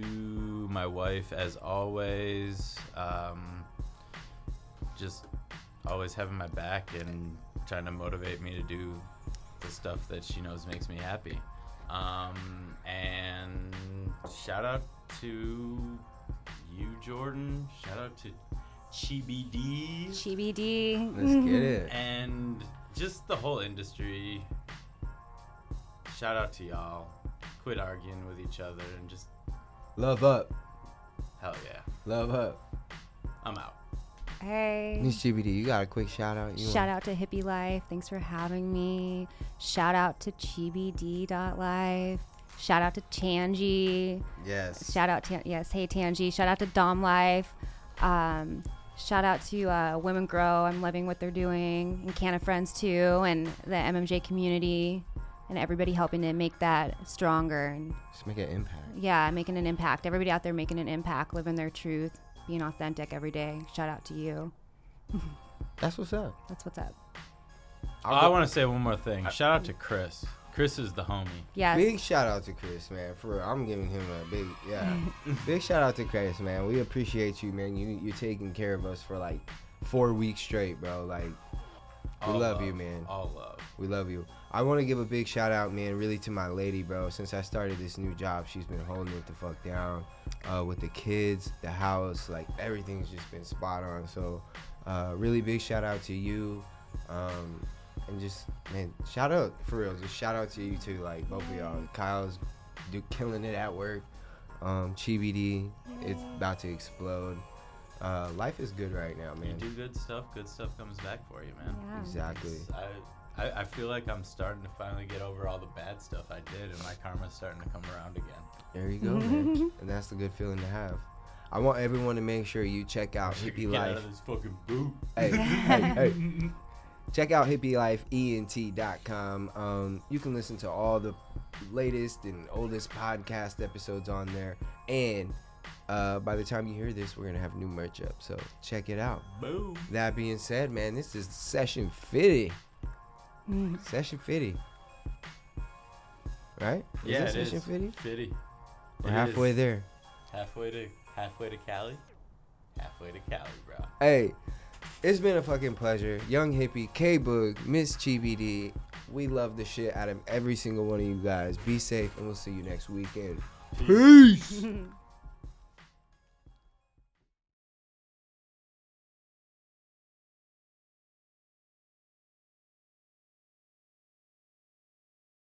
my wife, as always. Just always having my back and trying to motivate me to do the stuff that she knows makes me happy. And shout out to you, Jordan. Shout out to ChiBD. ChiBD. Let's get it. And just the whole industry. Shout out to y'all. Quit arguing with each other and just love up. Hell yeah. Love up. I'm out. Hey. Miss ChiBD, you got a quick shout out? Shout out to Hippie Life. Thanks for having me. Shout out to ChiBD.life. Shout out to Tangie. Yes. Shout out to, yes, hey Tangie. Shout out to Dom Life. Shout out to Women Grow. I'm loving what they're doing. And Canna Friends too, and the MMJ community. And everybody helping to make that stronger. And just make an impact. Yeah, making an impact. Everybody out there making an impact, living their truth, being authentic every day. Shout out to you. That's what's up. That's what's up. I want to say one more thing. Shout out to Chris. Chris is the homie. Yes. Big shout out to Chris, man. For real. I'm giving him a big, yeah. Big shout out to Chris, man. We appreciate you, man. You're taking care of us for like 4 weeks straight, bro. Like, we love you, man. All love. We love you. I want to give a big shout out, man, really to my lady, bro. Since I started this new job, she's been holding it the fuck down with the kids, the house, like everything's just been spot on. So really big shout out to you. And just, man, shout out, for real, just shout out to you too, like both of y'all. Kyle's killing it at work. ChiBD, it's about to explode. Life is good right now, man. You do good stuff comes back for you, man. Yeah. Exactly. I feel like I'm starting to finally get over all the bad stuff I did, and my karma's starting to come around again. There you go, man. And that's a good feeling to have. I want everyone to make sure you check out Hippie Life. Get out of this fucking boot. Hey, hey. Check out hippielifeent.com. You can listen to all the latest and oldest podcast episodes on there. And by the time you hear this, we're going to have new merch up. So check it out. Boom. That being said, man, this is Session 50. Session 50. Right? Yeah, is it Session 50? 50. We're halfway there. Halfway to Cali. Halfway to Cali, bro. Hey, it's been a fucking pleasure. Young Hippie, K-Boog, Miss ChiBD. We love the shit out of every single one of you guys. Be safe, and we'll see you next weekend. Peace.